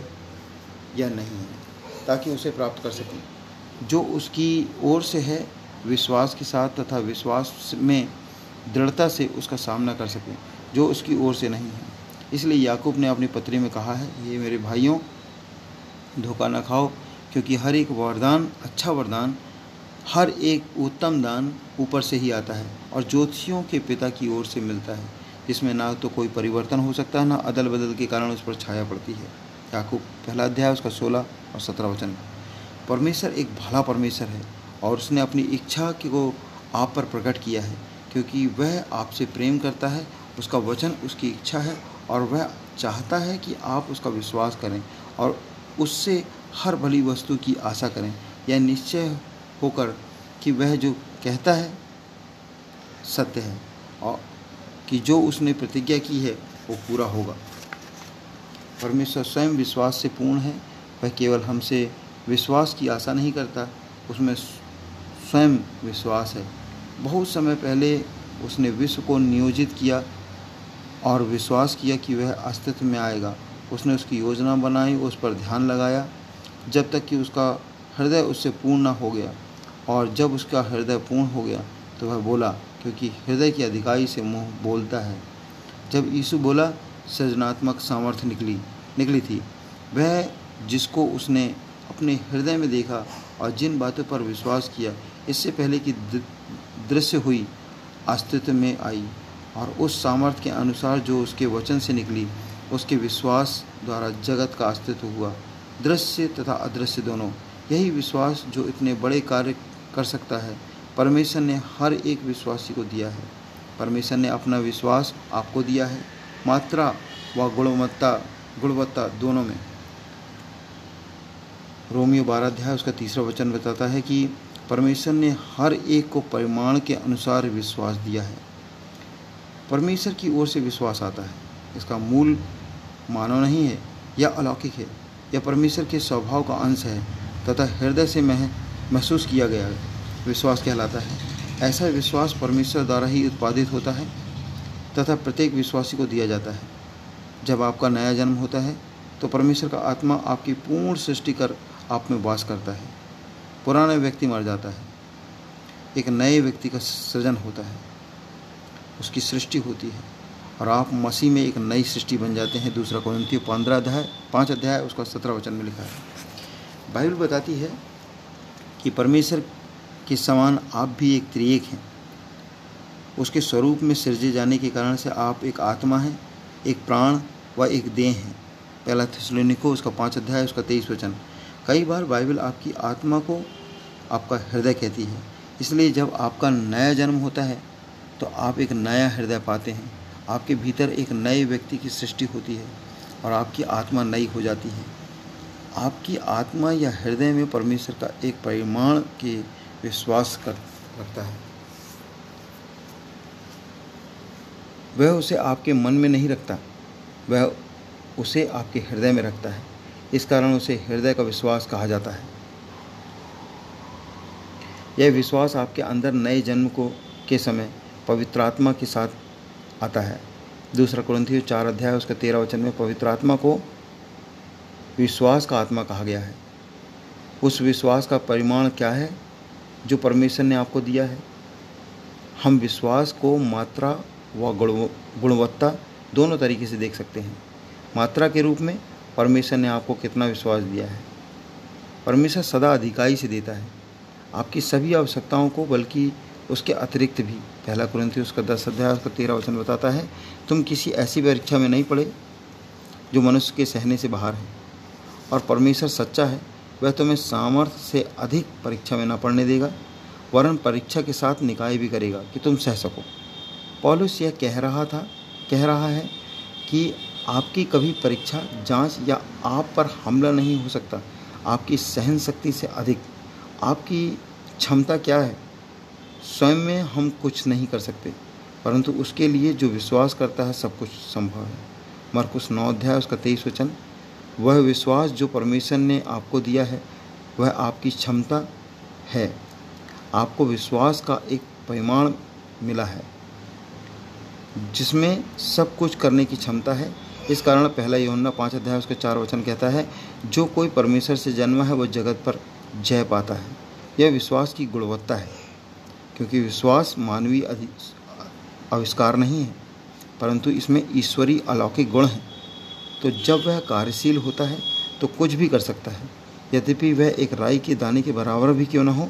या नहीं है ताकि उसे प्राप्त कर सकें। जो उसकी ओर से है विश्वास के साथ तथा विश्वास में दृढ़ता से उसका सामना कर सकें, जो उसकी ओर से नहीं है। इसलिए याकूब ने अपनी पत्री में कहा है, ये मेरे भाइयों धोखा न खाओ, क्योंकि हर एक वरदान अच्छा वरदान हर एक उत्तम दान ऊपर से ही आता है और ज्योतिषियों के पिता की ओर से मिलता है, जिसमें ना तो कोई परिवर्तन हो सकता है ना अदल बदल के कारण उस पर छाया पड़ती है। याकूब पहला अध्याय उसका सोलह और सत्रह वचन। परमेश्वर एक भला परमेश्वर है और उसने अपनी इच्छा को आप पर प्रकट किया है, क्योंकि वह आपसे प्रेम करता है। उसका वचन उसकी इच्छा है और वह चाहता है कि आप उसका विश्वास करें और उससे हर भली वस्तु की आशा करें, यह निश्चय होकर कि वह जो कहता है सत्य है और कि जो उसने प्रतिज्ञा की है वो पूरा होगा। परमेश्वर स्वयं विश्वास से पूर्ण है। वह केवल हमसे विश्वास की आशा नहीं करता, उसमें स्वयं विश्वास है। बहुत समय पहले उसने विश्व को नियोजित किया और विश्वास किया कि वह अस्तित्व में आएगा। उसने उसकी योजना बनाई, उस पर ध्यान लगाया, जब तक कि उसका हृदय उससे पूर्ण ना हो गया। और जब उसका हृदय पूर्ण हो गया तो वह बोला, क्योंकि हृदय की अधिकाई से मुँह बोलता है। जब यीशु बोला, सृजनात्मक सामर्थ्य निकली निकली थी। वह जिसको उसने अपने हृदय में देखा और जिन बातों पर विश्वास किया, इससे पहले कि दृश्य हुई, अस्तित्व में आई और उस सामर्थ्य के अनुसार जो उसके वचन से निकली, उसके विश्वास द्वारा जगत का अस्तित्व हुआ, दृश्य तथा अदृश्य दोनों। यही विश्वास जो इतने बड़े कार्य कर सकता है, परमेश्वर ने हर एक विश्वासी को दिया है। परमेश्वर ने अपना विश्वास आपको दिया है, मात्रा व गुणवत्ता गुणवत्ता दोनों में। रोमियो बारह अध्याय उसका तीसरा वचन बताता है कि परमेश्वर ने हर एक को परिमाण के अनुसार विश्वास दिया है। परमेश्वर की ओर से विश्वास आता है। इसका मूल मानव नहीं है, यह अलौकिक है, यह परमेश्वर के स्वभाव का अंश है तथा हृदय से मह महसूस किया गया विश्वास कहलाता है। ऐसा विश्वास परमेश्वर द्वारा ही उत्पादित होता है तथा प्रत्येक विश्वासी को दिया जाता है। जब आपका नया जन्म होता है तो परमेश्वर का आत्मा आपकी पूर्ण सृष्टि कर आप में वास करता है। पुराना व्यक्ति मर जाता है, एक नए व्यक्ति का सृजन होता है, उसकी सृष्टि होती है और आप मसीह में एक नई सृष्टि बन जाते हैं। दूसरा कुरिन्थियों पंद्रह अध्याय पाँच अध्याय उसका सत्रह वचन में लिखा है। बाइबल बताती है कि परमेश्वर के समान आप भी एक त्रिएक हैं। उसके स्वरूप में सृजे जाने के कारण से आप एक आत्मा हैं, एक प्राण व एक देह हैं। पहला थिस्सलुनीकियों उसका पाँच अध्याय उसका तेईस वचन। कई बार बाइबल आपकी आत्मा को आपका हृदय कहती है। इसलिए जब आपका नया जन्म होता है तो आप एक नया हृदय पाते हैं। आपके भीतर एक नए व्यक्ति की सृष्टि होती है और आपकी आत्मा नई हो जाती है। आपकी आत्मा या हृदय में परमेश्वर का एक परिमाण के विश्वास कर रखता है। वह उसे आपके मन में नहीं रखता, वह उसे आपके हृदय में रखता है। इस कारण उसे हृदय का विश्वास कहा जाता है। यह विश्वास आपके अंदर नए जन्म को के समय पवित्र आत्मा के साथ आता है। दूसरा कुरिन्थियों चार अध्याय उसका तेरह वचन में पवित्र आत्मा को विश्वास का आत्मा कहा गया है। उस विश्वास का परिमाण क्या है जो परमेश्वर ने आपको दिया है? हम विश्वास को मात्रा व गुणवत्ता दोनों तरीके से देख सकते हैं। मात्रा के रूप में परमेश्वर ने आपको कितना विश्वास दिया है। परमेश्वर सदा अधिकाई से देता है आपकी सभी आवश्यकताओं को, बल्कि उसके अतिरिक्त भी। पहला कुरिन्थियों उसका दस अध्याय उसका तेरह वचन बताता है, तुम किसी ऐसी परीक्षा में नहीं पड़े जो मनुष्य के सहने से बाहर है, और परमेश्वर सच्चा है, वह तुम्हें सामर्थ्य से अधिक परीक्षा में न पड़ने देगा, वरन परीक्षा के साथ निकाय भी करेगा कि तुम सह सको। पौलुस यह कह रहा था कह रहा है कि आपकी कभी परीक्षा, जांच या आप पर हमला नहीं हो सकता। आपकी सहन शक्ति से अधिक आपकी क्षमता क्या है? स्वयं में हम कुछ नहीं कर सकते, परंतु उसके लिए जो विश्वास करता है सब कुछ संभव है। मरकुस नौ अध्याय उसका तेईस वचन। वह विश्वास जो परमेश्वर ने आपको दिया है वह आपकी क्षमता है। आपको विश्वास का एक परिमाण मिला है जिसमें सब कुछ करने की क्षमता है। इस कारण पहला यूहन्ना पाँच अध्याय उसके चार वचन कहता है, जो कोई परमेश्वर से जन्मा है वह जगत पर जय पाता है। यह विश्वास की गुणवत्ता है, क्योंकि विश्वास मानवीय आविष्कार नहीं है, परंतु इसमें ईश्वरीय अलौकिक गुण है। तो जब वह कार्यशील होता है तो कुछ भी कर सकता है, यद्यपि वह एक राई के दाने के बराबर भी क्यों न हो।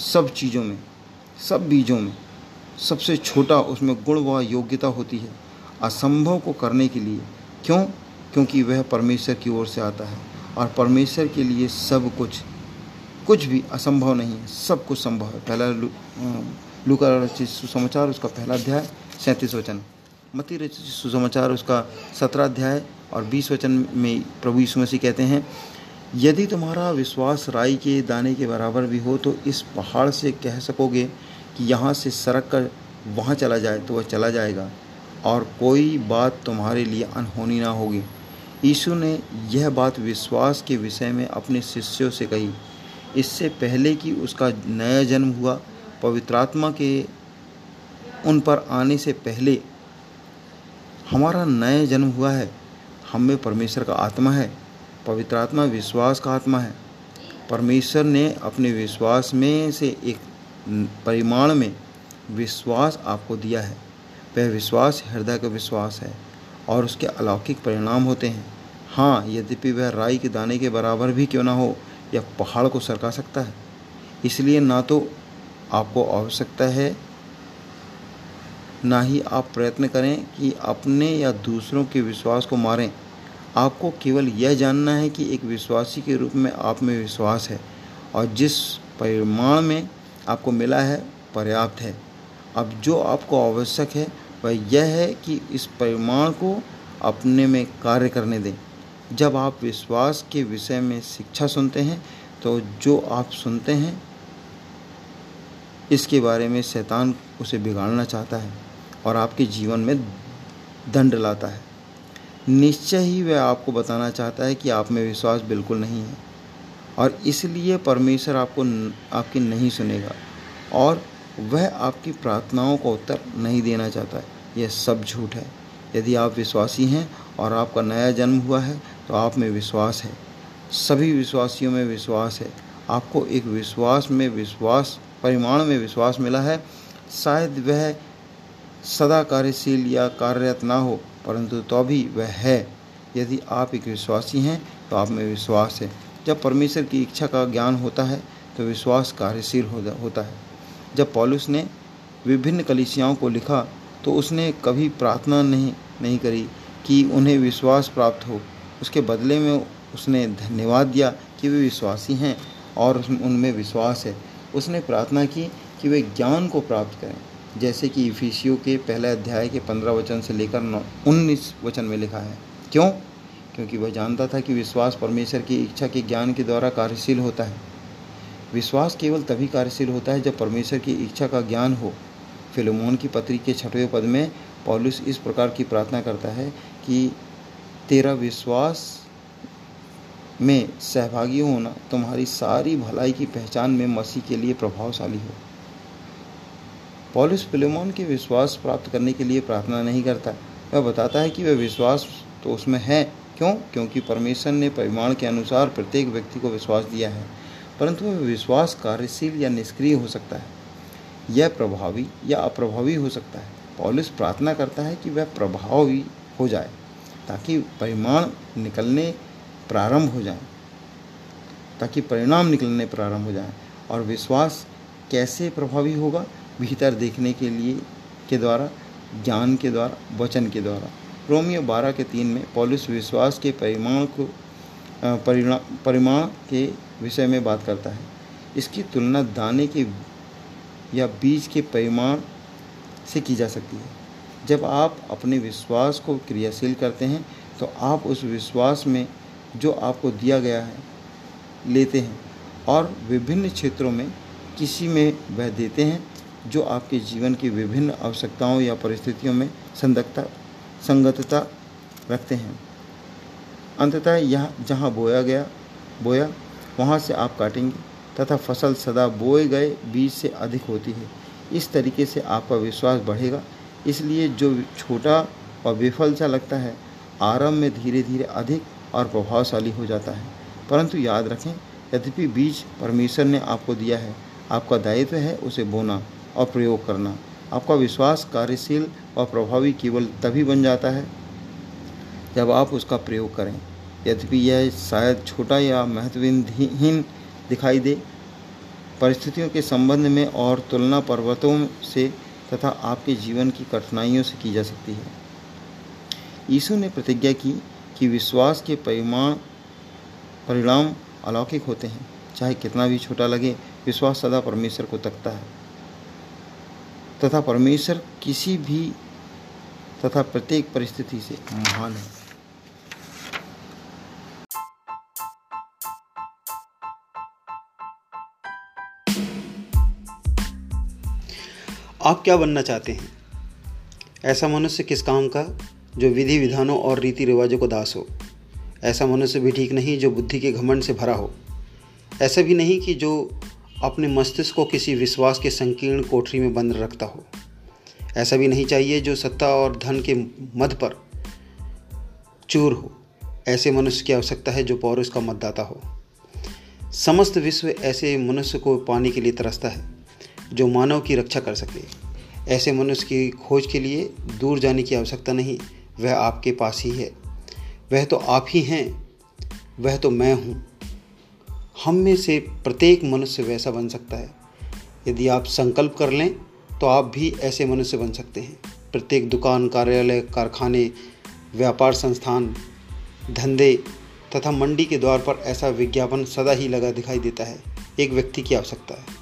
सब चीज़ों में, सब बीजों में सबसे छोटा उसमें गुण व योग्यता होती है असंभव को करने के लिए। क्यों? क्योंकि वह परमेश्वर की ओर से आता है और परमेश्वर के लिए सब कुछ कुछ भी असंभव नहीं है, सब कुछ संभव है। पहला लू, लूका रचित सुसमाचार उसका पहला अध्याय सैंतीस वचन, मती रचित सुसमाचार उसका सत्रह अध्याय और बीस वचन में प्रभु यीशु मसीह कहते हैं, यदि तुम्हारा विश्वास राई के दाने के बराबर भी हो तो इस पहाड़ से कह सकोगे कि यहाँ से सरक कर वहाँ चला जाए तो वह चला जाएगा और कोई बात तुम्हारे लिए अनहोनी ना होगी। यीशु ने यह बात विश्वास के विषय में अपने शिष्यों से कही इससे पहले कि उसका नया जन्म हुआ। पवित्र आत्मा के उन पर आने से पहले हमारा नया जन्म हुआ है, हम में परमेश्वर का आत्मा है, पवित्र आत्मा विश्वास का आत्मा है। परमेश्वर ने अपने विश्वास में से एक परिमाण में विश्वास आपको दिया है, वह विश्वास हृदय का विश्वास है और उसके अलौकिक परिणाम होते हैं। हाँ, यद्यपि वह राई के दाने के बराबर भी क्यों ना हो या पहाड़ को सरका सकता है। इसलिए ना तो आपको आवश्यकता है, ना ही आप प्रयत्न करें कि अपने या दूसरों के विश्वास को मारें। आपको केवल यह जानना है कि एक विश्वासी के रूप में आप में विश्वास है और जिस परिमाण में आपको मिला है पर्याप्त है। अब जो आपको आवश्यक है वह यह है कि इस परिमाण को अपने में कार्य करने दें। जब आप विश्वास के विषय में शिक्षा सुनते हैं तो जो आप सुनते हैं इसके बारे में शैतान उसे बिगाड़ना चाहता है और आपके जीवन में दंड लाता है। निश्चय ही वह आपको बताना चाहता है कि आप में विश्वास बिल्कुल नहीं है और इसलिए परमेश्वर आपको आपकी नहीं सुनेगा और वह आपकी प्रार्थनाओं का उत्तर नहीं देना चाहता है। यह सब झूठ है। यदि आप विश्वासी हैं और आपका नया जन्म हुआ है तो आप में विश्वास है, सभी विश्वासियों में विश्वास है। आपको एक विश्वास में विश्वास परिमाण में विश्वास मिला है। शायद वह सदा कार्यशील या कार्यरत ना हो परंतु तो भी वह है। यदि आप एक विश्वासी हैं तो आप में विश्वास है। जब परमेश्वर की इच्छा का ज्ञान होता है तो विश्वास कार्यशील होता है। जब पौलुस ने विभिन्न कलीसियाओं को लिखा तो उसने कभी प्रार्थना नहीं नहीं करी कि उन्हें विश्वास प्राप्त हो। उसके बदले में उसने धन्यवाद दिया कि वे विश्वासी हैं और उनमें विश्वास है। उसने प्रार्थना की कि वे ज्ञान को प्राप्त करें, जैसे कि ईफिसियों के पहले अध्याय के पंद्रह वचन से लेकर उन्नीस वचन में लिखा है। क्यों? क्योंकि वह जानता था कि विश्वास परमेश्वर की इच्छा के ज्ञान के द्वारा कार्यशील होता है। विश्वास केवल तभी कार्यशील होता है जब परमेश्वर की इच्छा का ज्ञान हो। फिलेमोन की पत्री के छठवें पद में पौलुस इस प्रकार की प्रार्थना करता है कि तेरा विश्वास में सहभागी होना तुम्हारी सारी भलाई की पहचान में मसीह के लिए प्रभावशाली हो। पौलुस फिलेमोन के विश्वास प्राप्त करने के लिए प्रार्थना नहीं करता, वह बताता है कि वह विश्वास तो उसमें है। क्यों? क्योंकि परमेश्वर ने परिमाण के अनुसार प्रत्येक व्यक्ति को विश्वास दिया है, परंतु वह विश्वास कार्यशील या निष्क्रिय हो सकता है, यह प्रभावी या अप्रभावी हो सकता है। पौलुस प्रार्थना करता है कि वह प्रभावी हो जाए ताकि परिमाण निकलने प्रारंभ हो जाए ताकि परिणाम निकलने प्रारंभ हो जाए। और विश्वास कैसे प्रभावी होगा? भीतर देखने के लिए के द्वारा, ज्ञान के द्वारा, वचन के द्वारा। रोमियो बारह के तीन में पौलुस विश्वास के परिमाण को परिमाण के विषय में बात करता है। इसकी तुलना दाने के या बीज के परिमाण से की जा सकती है। जब आप अपने विश्वास को क्रियाशील करते हैं तो आप उस विश्वास में जो आपको दिया गया है लेते हैं और विभिन्न क्षेत्रों में किसी में वह देते हैं जो आपके जीवन की विभिन्न आवश्यकताओं या परिस्थितियों में संगतता संगतता रखते हैं। अंततः यहाँ जहाँ बोया गया बोया वहाँ से आप काटेंगे तथा फसल सदा बोए गए बीज से अधिक होती है। इस तरीके से आपका विश्वास बढ़ेगा। इसलिए जो छोटा और विफल सा लगता है आरंभ में धीरे धीरे अधिक और प्रभावशाली हो जाता है। परंतु याद रखें, यद्यपि बीज परमेश्वर ने आपको दिया है, आपका दायित्व है उसे बोना और प्रयोग करना। आपका विश्वास कार्यशील और प्रभावी केवल तभी बन जाता है जब आप उसका प्रयोग करें। यद्यपि यह शायद छोटा या महत्वहीन दिखाई दे, परिस्थितियों के संबंध में और तुलना पर्वतों से तथा आपके जीवन की कठिनाइयों से की जा सकती है। यीशु ने प्रतिज्ञा की कि विश्वास के परिमाण परिणाम अलौकिक होते हैं, चाहे कितना भी छोटा लगे। विश्वास सदा परमेश्वर को तकता है तथा परमेश्वर किसी भी तथा प्रत्येक परिस्थिति से महान है। आप क्या बनना चाहते हैं? ऐसा मनुष्य किस काम का जो विधि विधानों और रीति रिवाजों को दास हो। ऐसा मनुष्य भी ठीक नहीं जो बुद्धि के घमंड से भरा हो। ऐसा भी नहीं कि जो अपने मस्तिष्क को किसी विश्वास के संकीर्ण कोठरी में बंद रखता हो। ऐसा भी नहीं चाहिए जो सत्ता और धन के मद पर चूर हो। ऐसे मनुष्य की आवश्यकता है जो पौरुष का मतदाता हो। समस्त विश्व ऐसे मनुष्य को पाने के लिए तरसता है जो मानव की रक्षा कर सके। ऐसे मनुष्य की खोज के लिए दूर जाने की आवश्यकता नहीं, वह आपके पास ही है। वह तो आप ही हैं, वह तो मैं हूँ। हम में से प्रत्येक मनुष्य वैसा बन सकता है। यदि आप संकल्प कर लें तो आप भी ऐसे मनुष्य बन सकते हैं। प्रत्येक दुकान, कार्यालय, कारखाने, व्यापार संस्थान, धंधे तथा मंडी के द्वार पर ऐसा विज्ञापन सदा ही लगा दिखाई देता है। एक व्यक्ति की आवश्यकता है,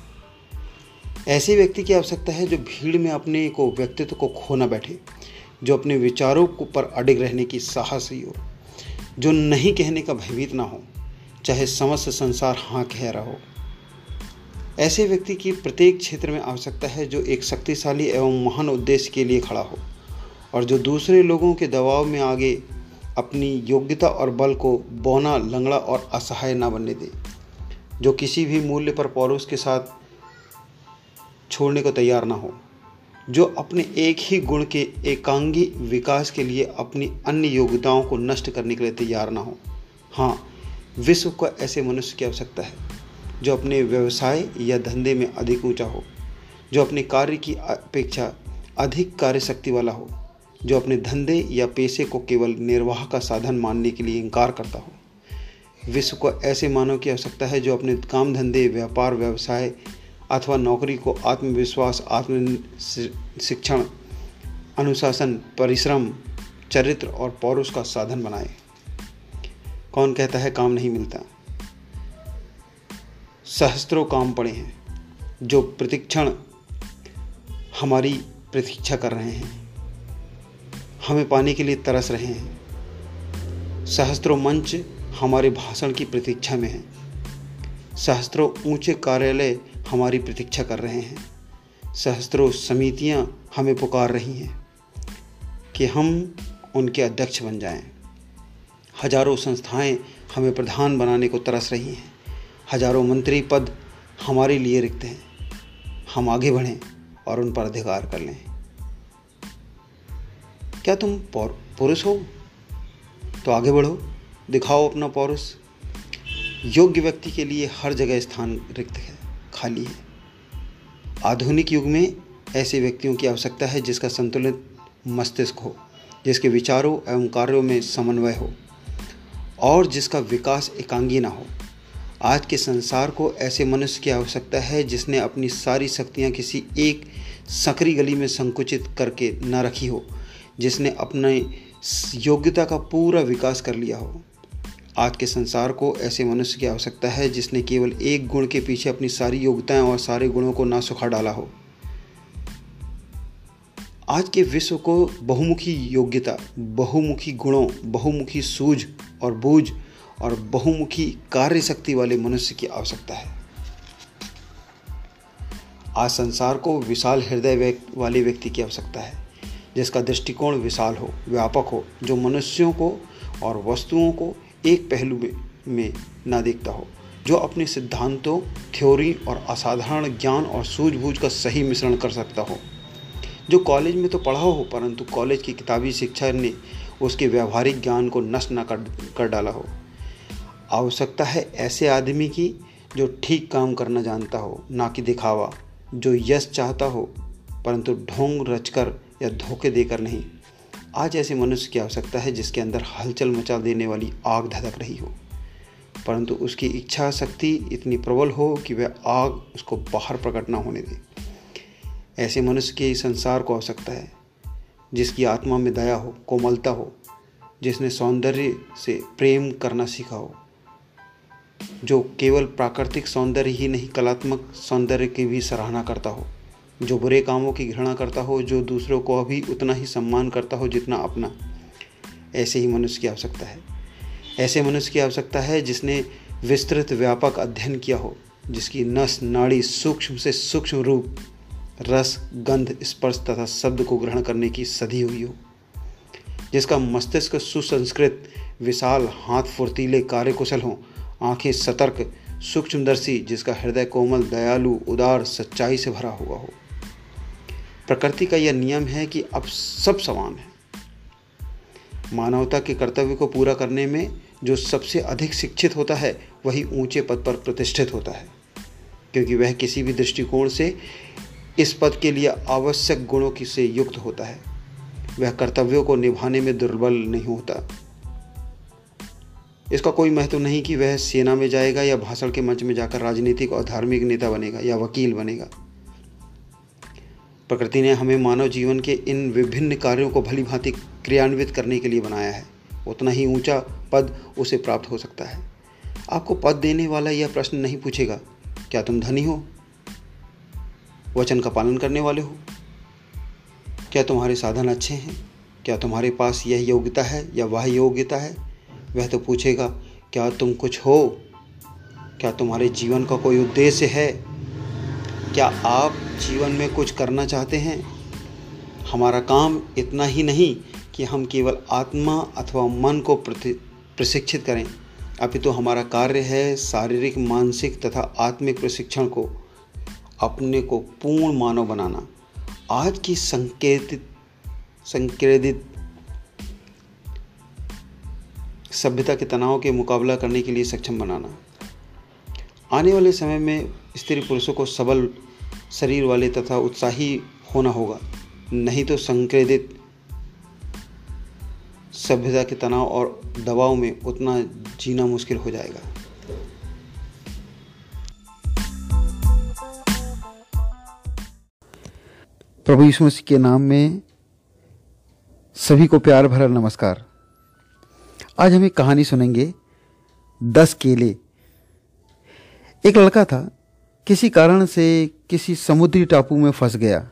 ऐसे व्यक्ति की आवश्यकता है जो भीड़ में अपने को व्यक्तित्व को खो न बैठे, जो अपने विचारों पर अडिग रहने की साहसी हो, जो नहीं कहने का भयभीत ना हो, चाहे समस्त संसार हाँ कह रहा हो। ऐसे व्यक्ति की प्रत्येक क्षेत्र में आवश्यकता है जो एक शक्तिशाली एवं महान उद्देश्य के लिए खड़ा हो और जो दूसरे लोगों के दबाव में आगे अपनी योग्यता और बल को बौना, लंगड़ा और असहाय ना बनने दे, जो किसी भी मूल्य पर पौरुष के साथ छोड़ने को तैयार ना हो, जो अपने एक ही गुण के एकांगी विकास के लिए अपनी अन्य योग्यताओं को नष्ट करने के लिए तैयार ना हो। हाँ, विश्व को ऐसे मनुष्य की आवश्यकता है जो अपने व्यवसाय या धंधे में अधिक ऊंचा हो, जो अपने कार्य की अपेक्षा अधिक कार्यशक्ति वाला हो, जो अपने धंधे या पेशे को केवल निर्वाह का साधन मानने के लिए इनकार करता हो। विश्व को ऐसे मानव की आवश्यकता है जो अपने काम धंधे, व्यापार, व्यवसाय अथवा नौकरी को आत्मविश्वास, आत्म शिक्षण, अनुशासन, परिश्रम, चरित्र और पौरुष का साधन बनाए। कौन कहता है काम नहीं मिलता? सहस्त्रों काम पड़े हैं जो प्रतिक्षण हमारी प्रतीक्षा कर रहे हैं, हमें पाने के लिए तरस रहे हैं। सहस्त्रों मंच हमारे भाषण की प्रतीक्षा में है। सहस्त्रों ऊंचे कार्यालय हमारी प्रतीक्षा कर रहे हैं। सहस्त्रों समितियां हमें पुकार रही हैं कि हम उनके अध्यक्ष बन जाएं। हजारों संस्थाएं हमें प्रधान बनाने को तरस रही हैं। हजारों मंत्री पद हमारे लिए रिक्त हैं। हम आगे बढ़ें और उन पर अधिकार कर लें। क्या तुम पौरुष हो? तो आगे बढ़ो, दिखाओ अपना पौरुष। योग्य व्यक्ति के लिए हर जगह स्थान रिक्त है, खाली है। आधुनिक युग में ऐसे व्यक्तियों की आवश्यकता है जिसका संतुलित मस्तिष्क हो, जिसके विचारों एवं कार्यों में समन्वय हो और जिसका विकास एकांगी ना हो। आज के संसार को ऐसे मनुष्य की आवश्यकता है जिसने अपनी सारी शक्तियाँ किसी एक संकरी गली में संकुचित करके ना रखी हो, जिसने अपने योग्यता का पूरा विकास कर लिया हो। आज के संसार को ऐसे मनुष्य की आवश्यकता है जिसने केवल एक गुण के पीछे अपनी सारी योग्यताएं और सारे गुणों को ना सुखा डाला हो। आज के विश्व को बहुमुखी योग्यता, बहुमुखी गुणों, बहुमुखी सूझ और बूझ और बहुमुखी कार्यशक्ति वाले मनुष्य की आवश्यकता है। आज संसार को विशाल हृदय वाले व्यक्ति की आवश्यकता है जिसका दृष्टिकोण विशाल हो, व्यापक हो, जो मनुष्यों को और वस्तुओं को एक पहलू में, में ना देखता हो, जो अपने सिद्धांतों, थ्योरी और असाधारण ज्ञान और सूझबूझ का सही मिश्रण कर सकता हो, जो कॉलेज में तो पढ़ा हो परंतु कॉलेज की किताबी शिक्षा ने उसके व्यावहारिक ज्ञान को नष्ट ना कर, कर डाला हो। आवश्यकता है ऐसे आदमी की जो ठीक काम करना जानता हो, ना कि दिखावा, जो यश चाहता हो परंतु ढोंग रचकर या धोखे देकर नहीं। आज ऐसे मनुष्य की आवश्यकता है जिसके अंदर हलचल मचा देने वाली आग धधक रही हो, परंतु उसकी इच्छा शक्ति इतनी प्रबल हो कि वह आग उसको बाहर प्रकट न होने दे। ऐसे मनुष्य के संसार को आवश्यकता है जिसकी आत्मा में दया हो, कोमलता हो, जिसने सौंदर्य से प्रेम करना सीखा हो, जो केवल प्राकृतिक सौंदर्य ही नहीं कलात्मक सौंदर्य की भी सराहना करता हो, जो बुरे कामों की घृणा करता हो, जो दूसरों को भी उतना ही सम्मान करता हो जितना अपना। ऐसे ही मनुष्य की आवश्यकता है। ऐसे मनुष्य की आवश्यकता है जिसने विस्तृत व्यापक अध्ययन किया हो, जिसकी नस नाड़ी सूक्ष्म से सूक्ष्म रूप, रस, गंध, स्पर्श तथा शब्द को ग्रहण करने की सधी हुई हो, जिसका मस्तिष्क सुसंस्कृत, विशाल, हाथ फुर्तीले, कार्यकुशल हों, आँखें सतर्क, सूक्ष्मदर्शी, जिसका हृदय कोमल, दयालु, उदार, सच्चाई से भरा हुआ हो। प्रकृति का यह नियम है कि अब सब समान है। मानवता के कर्तव्य को पूरा करने में जो सबसे अधिक शिक्षित होता है वही ऊंचे पद पर प्रतिष्ठित होता है, क्योंकि वह किसी भी दृष्टिकोण से इस पद के लिए आवश्यक गुणों की से युक्त होता है। वह कर्तव्यों को निभाने में दुर्बल नहीं होता। इसका कोई महत्व नहीं कि वह सेना में जाएगा या भाषण के मंच में जाकर राजनीतिक और धार्मिक नेता बनेगा या वकील बनेगा। प्रकृति ने हमें मानव जीवन के इन विभिन्न कार्यों को भली भांति क्रियान्वित करने के लिए बनाया है। उतना ही ऊंचा पद उसे प्राप्त हो सकता है। आपको पद देने वाला यह प्रश्न नहीं पूछेगा, क्या तुम धनी हो, वचन का पालन करने वाले हो, क्या तुम्हारे साधन अच्छे हैं, क्या तुम्हारे पास यह योग्यता है या वह योग्यता है। वह तो पूछेगा, क्या तुम कुछ हो, क्या तुम्हारे जीवन का कोई उद्देश्य है, क्या आप जीवन में कुछ करना चाहते हैं। हमारा काम इतना ही नहीं कि हम केवल आत्मा अथवा मन को प्रशिक्षित करें, अपितु हमारा कार्य है शारीरिक, मानसिक तथा आत्मिक प्रशिक्षण को, अपने को पूर्ण मानव बनाना। आज की संकेतित संकेतित सभ्यता के तनाव के मुकाबला करने के लिए सक्षम बनाना। आने वाले समय में स्त्री पुरुषों को सबल शरीर वाले तथा उत्साही होना होगा, नहीं तो संकेतित सभ्यता के तनाव और दबाव में उतना जीना मुश्किल हो जाएगा। प्रभु यीशु मसीह के नाम में सभी को प्यार भरा नमस्कार। आज हम एक कहानी सुनेंगे, दस केले। एक लड़का था, किसी कारण से किसी समुद्री टापू में फंस गया।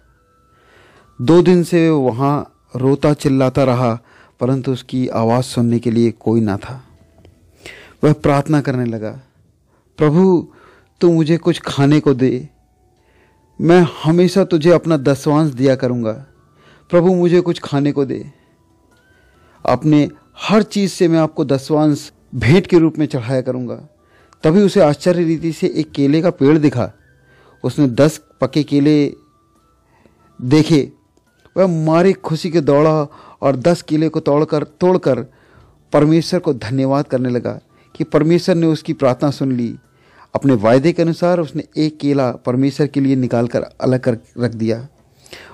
दो दिन से वहाँ रोता चिल्लाता रहा, परंतु उसकी आवाज़ सुनने के लिए कोई ना था। वह प्रार्थना करने लगा, प्रभु तू मुझे कुछ खाने को दे, मैं हमेशा तुझे अपना दसवांश दिया करूँगा। प्रभु मुझे कुछ खाने को दे, अपने हर चीज़ से मैं आपको दसवांश भेंट के रूप में चढ़ाया करूँगा। तभी उसे आश्चर्य रीति से एक केले का पेड़ दिखा। उसने दस पके केले देखे। वह मारे खुशी के दौड़ा और दस केले को तोड़कर तोड़कर परमेश्वर को धन्यवाद करने लगा कि परमेश्वर ने उसकी प्रार्थना सुन ली। अपने वायदे के अनुसार उसने एक केला परमेश्वर के लिए निकाल कर अलग कर रख दिया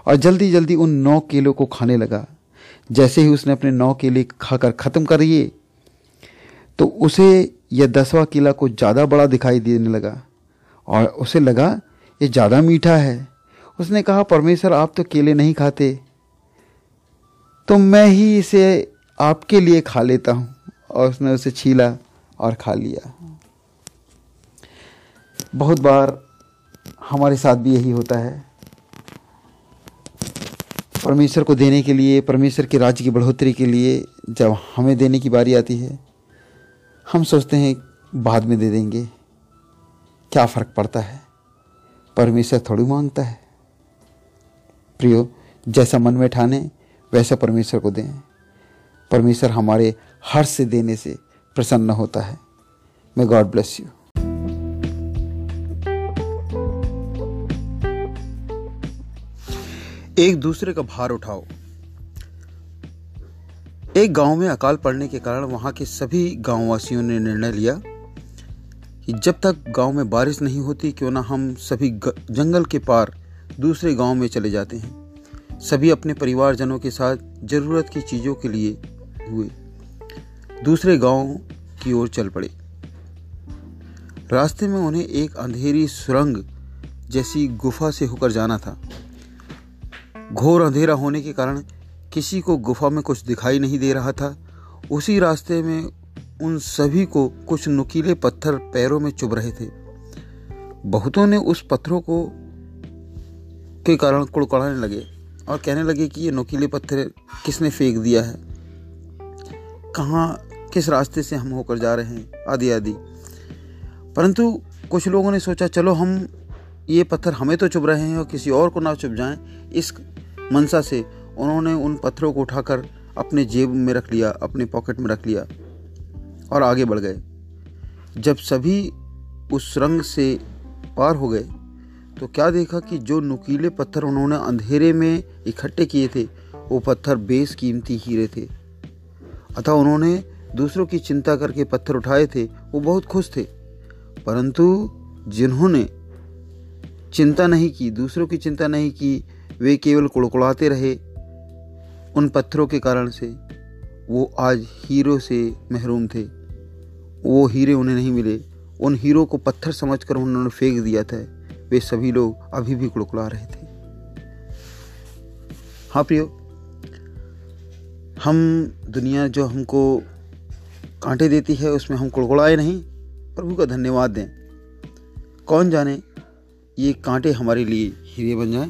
और जल्दी जल्दी उन नौ केलों को खाने लगा। जैसे ही उसने अपने नौ केले खाकर ख़त्म कर दिए तो उसे यह दसवां केला कुछ ज़्यादा बड़ा दिखाई देने लगा और उसे लगा ये ज़्यादा मीठा है। उसने कहा, परमेश्वर आप तो केले नहीं खाते, तो मैं ही इसे आपके लिए खा लेता हूँ। और उसने उसे छीला और खा लिया। बहुत बार हमारे साथ भी यही होता है। परमेश्वर को देने के लिए, परमेश्वर के राज्य की बढ़ोतरी के लिए जब हमें देने की बारी आती है, हम सोचते हैं बाद में दे देंगे, क्या फ़र्क पड़ता है, परमेश्वर थोड़ी मांगता है। प्रियो, जैसा मन में ठाने वैसा परमेश्वर को दें। परमेश्वर हमारे हर्ष से देने से प्रसन्न होता है। मैं गॉड ब्लेस यू। एक दूसरे का भार उठाओ। एक गांव में अकाल पड़ने के कारण वहां के सभी गांववासियों ने निर्णय लिया कि जब तक गांव में बारिश नहीं होती, क्यों ना हम सभी जंगल के पार दूसरे गांव में चले जाते हैं। सभी अपने परिवारजनों के साथ ज़रूरत की चीज़ों के लिए हुए दूसरे गांव की ओर चल पड़े। रास्ते में उन्हें एक अंधेरी सुरंग जैसी गुफा से होकर जाना था। घोर अंधेरा होने के कारण किसी को गुफा में कुछ दिखाई नहीं दे रहा था। उसी रास्ते में उन सभी को कुछ नुकीले पत्थर पैरों में चुभ रहे थे। बहुतों ने उस पत्थरों को के कारण कुड़कुड़ाने लगे और कहने लगे कि ये नुकीले पत्थर किसने फेंक दिया है, कहाँ किस रास्ते से हम होकर जा रहे हैं आदि आदि। परंतु कुछ लोगों ने सोचा चलो हम ये पत्थर हमें तो चुभ रहे हैं और किसी और को ना चुभ जाएं, इस मनसा से उन्होंने उन पत्थरों को उठाकर अपने जेब में रख लिया, अपने पॉकेट में रख लिया और आगे बढ़ गए। जब सभी उस सुरंग से पार हो गए तो क्या देखा कि जो नुकीले पत्थर उन्होंने अंधेरे में इकट्ठे किए थे वो पत्थर बेशकीमती हीरे थे। अतः उन्होंने दूसरों की चिंता करके पत्थर उठाए थे, वो बहुत खुश थे। परंतु जिन्होंने चिंता नहीं की, दूसरों की चिंता नहीं की, वे केवल कुड़कुड़ाते रहे, उन पत्थरों के कारण से वो आज हीरों से महरूम थे। वो हीरे उन्हें नहीं मिले, उन हीरों को पत्थर समझकर उन्होंने फेंक दिया था। वे सभी लोग अभी भी कुड़कुड़ा रहे थे। हाँ प्रियो, हम दुनिया जो हमको कांटे देती है उसमें हम कुड़कुड़ाए नहीं, प्रभु का धन्यवाद दें। कौन जाने ये कांटे हमारे लिए हीरे बन जाएं।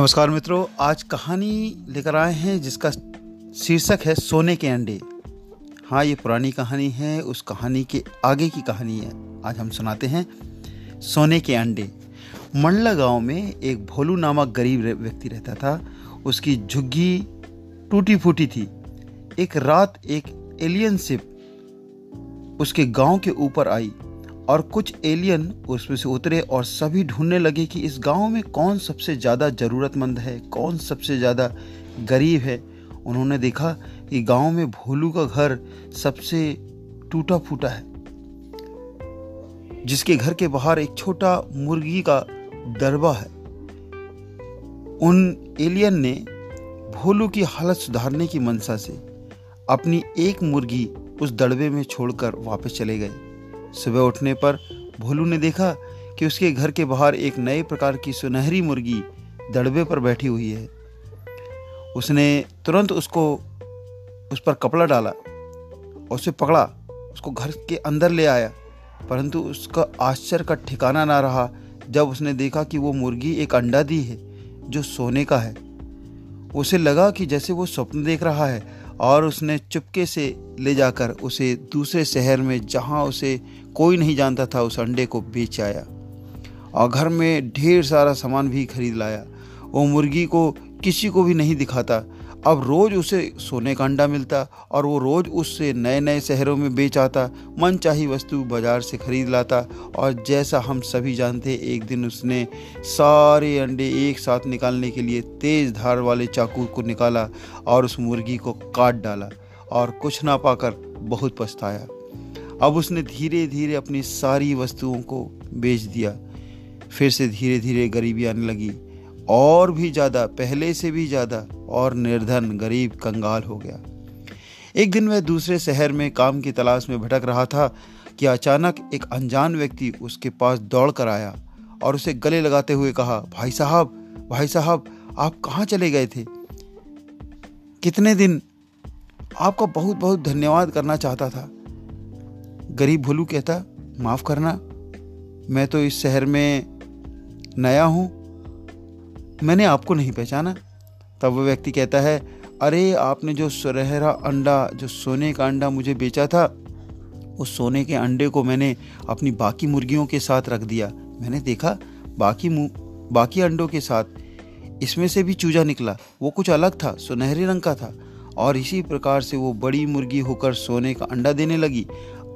नमस्कार मित्रों, आज कहानी लेकर आए हैं जिसका शीर्षक है सोने के अंडे। हाँ, ये पुरानी कहानी है, उस कहानी के आगे की कहानी है। आज हम सुनाते हैं सोने के अंडे। मंडला गांव में एक भोलू नामक गरीब व्यक्ति रहता था। उसकी झुग्गी टूटी फूटी थी। एक रात एक एलियन शिप उसके गांव के ऊपर आई और कुछ एलियन उसमें से उतरे और सभी ढूंढने लगे कि इस गांव में कौन सबसे ज़्यादा ज़रूरतमंद है, कौन सबसे ज़्यादा गरीब है। उन्होंने देखा कि गांव में भोलू का घर सबसे टूटा फूटा है, जिसके घर के बाहर एक छोटा मुर्गी का दरबा है। उन एलियन ने भोलू की हालत सुधारने की मंशा से अपनी एक मुर्गी उस दड़बे में छोड़कर वापस चले गए। सुबह उठने पर भोलू ने देखा कि उसके घर के बाहर एक नए प्रकार की सुनहरी मुर्गी दड़बे पर बैठी हुई है। उसने तुरंत उसको उस पर कपड़ा डाला और उसे पकड़ा, उसको घर के अंदर ले आया। परंतु उसका आश्चर्य का ठिकाना ना रहा जब उसने देखा कि वो मुर्गी एक अंडा दी है जो सोने का है। उसे लगा कि जैसे वो स्वप्न देख रहा है और उसने चुपके से ले जाकर उसे दूसरे शहर में जहां उसे कोई नहीं जानता था उस अंडे को बेच आया और घर में ढेर सारा सामान भी खरीद लाया। वो मुर्गी को किसी को भी नहीं दिखाता। अब रोज़ उसे सोने का अंडा मिलता और वो रोज़ उससे नए नए शहरों में बेच आता, मनचाही वस्तु बाज़ार से ख़रीद लाता और जैसा हम सभी जानते हैं एक दिन उसने सारे अंडे एक साथ निकालने के लिए तेज़ धार वाले चाकू को निकाला और उस मुर्गी को काट डाला और कुछ ना पाकर बहुत पछताया। अब उसने धीरे धीरे अपनी सारी वस्तुओं को बेच दिया। फिर से धीरे धीरे गरीबी आने लगी और भी ज़्यादा, पहले से भी ज़्यादा, और निर्धन गरीब कंगाल हो गया। एक दिन वह दूसरे शहर में काम की तलाश में भटक रहा था कि अचानक एक अनजान व्यक्ति उसके पास दौड़ कर आया और उसे गले लगाते हुए कहा, भाई साहब, भाई साहब, आप कहाँ चले गए थे? कितने दिन? आपका बहुत बहुत धन्यवाद करना चाहता था। गरीब भोलू कहता, माफ़ करना, मैं तो इस शहर में नया हूँ, मैंने आपको नहीं पहचाना। तब वह व्यक्ति कहता है, अरे आपने जो सुनहरा अंडा, जो सोने का अंडा मुझे बेचा था, उस सोने के अंडे को मैंने अपनी बाकी मुर्गियों के साथ रख दिया। मैंने देखा बाकी बाकी अंडों के साथ इसमें से भी चूजा निकला, वो कुछ अलग था, सुनहरे रंग का था, और इसी प्रकार से वो बड़ी मुर्गी होकर सोने का अंडा देने लगी।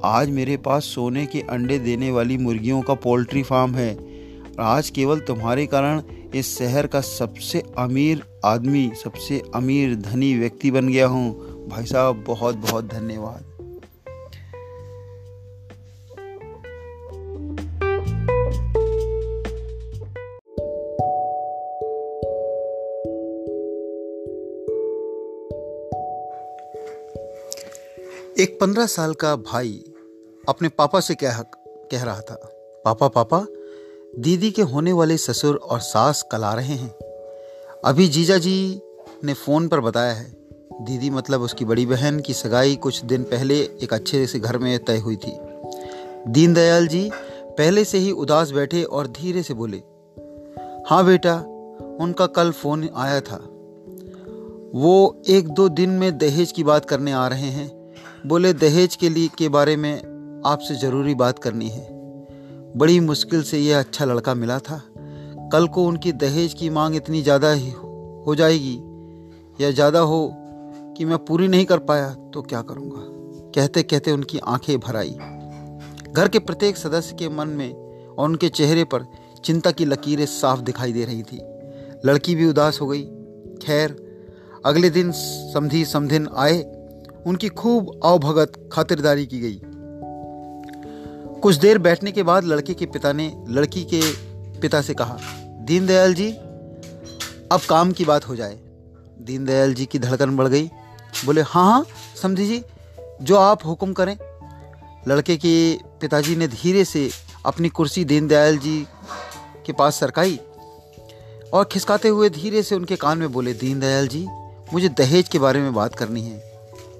आज मेरे पास सोने के अंडे देने वाली मुर्गियों का पोल्ट्री फार्म है। आज केवल तुम्हारे कारण इस शहर का सबसे अमीर आदमी, सबसे अमीर धनी व्यक्ति बन गया हूँ। भाई साहब, बहुत बहुत धन्यवाद। एक पंद्रह साल का भाई अपने पापा से कह कह रहा था, पापा पापा दीदी के होने वाले ससुर और सास कल आ रहे हैं। अभी जीजा जी ने फ़ोन पर बताया है। दीदी मतलब उसकी बड़ी बहन की सगाई कुछ दिन पहले एक अच्छे से घर में तय हुई थी। दीनदयाल जी पहले से ही उदास बैठे और धीरे से बोले, हाँ बेटा, उनका कल फ़ोन आया था। वो एक दो दिन में दहेज की बात करने आ रहे हैं। बोले दहेज के लिए के बारे में आपसे ज़रूरी बात करनी है। बड़ी मुश्किल से यह अच्छा लड़का मिला था। कल को उनकी दहेज की मांग इतनी ज़्यादा हो जाएगी या ज़्यादा हो कि मैं पूरी नहीं कर पाया तो क्या करूँगा। कहते कहते उनकी आंखें भर आई। घर के प्रत्येक सदस्य के मन में और उनके चेहरे पर चिंता की लकीरें साफ दिखाई दे रही थी। लड़की भी उदास हो गई। खैर, अगले दिन समधी समधिन आए। उनकी खूब आवभगत खातिरदारी की गई। कुछ देर बैठने के बाद लड़के के पिता ने लड़की के पिता से कहा, दीनदयाल जी अब काम की बात हो जाए। दीनदयाल जी की धड़कन बढ़ गई। बोले, हाँ हाँ समधी जी, जो आप हुक्म करें। लड़के के पिताजी ने धीरे से अपनी कुर्सी दीनदयाल जी के पास सरकाई और खिसकाते हुए धीरे से उनके कान में बोले, दीनदयाल जी मुझे दहेज के बारे में बात करनी है।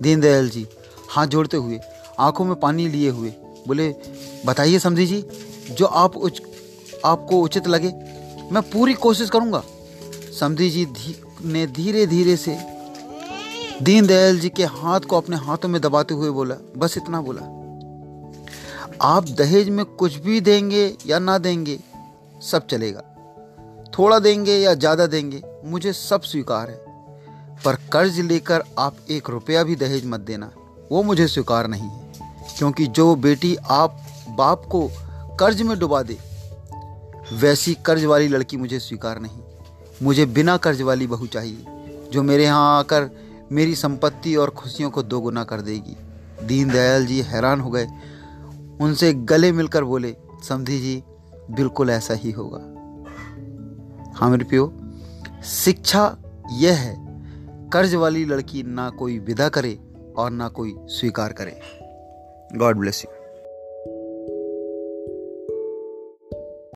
दीनदयाल जी हाथ जोड़ते हुए आंखों में पानी लिए हुए बोले, बताइए समधी जी, जो आप उच, आपको उचित लगे मैं पूरी कोशिश करूँगा। समधी जी धी, ने धीरे धीरे से दीनदयाल जी के हाथ को अपने हाथों में दबाते हुए बोला, बस इतना बोला, आप दहेज में कुछ भी देंगे या ना देंगे सब चलेगा। थोड़ा देंगे या ज़्यादा देंगे मुझे सब स्वीकार है, पर कर्ज लेकर आप एक रुपया भी दहेज मत देना, वो मुझे स्वीकार नहीं है। क्योंकि जो बेटी आप बाप को कर्ज में डुबा दे, वैसी कर्ज वाली लड़की मुझे स्वीकार नहीं। मुझे बिना कर्ज वाली बहू चाहिए जो मेरे यहाँ आकर मेरी संपत्ति और खुशियों को दोगुना कर देगी। दीनदयाल जी हैरान हो गए। उनसे गले मिलकर बोले, समधी जी बिल्कुल ऐसा ही होगा। हाँ मेरे प्यो, शिक्षा यह है, कर्ज वाली लड़की ना कोई विदा करे और ना कोई स्वीकार करे। God bless you.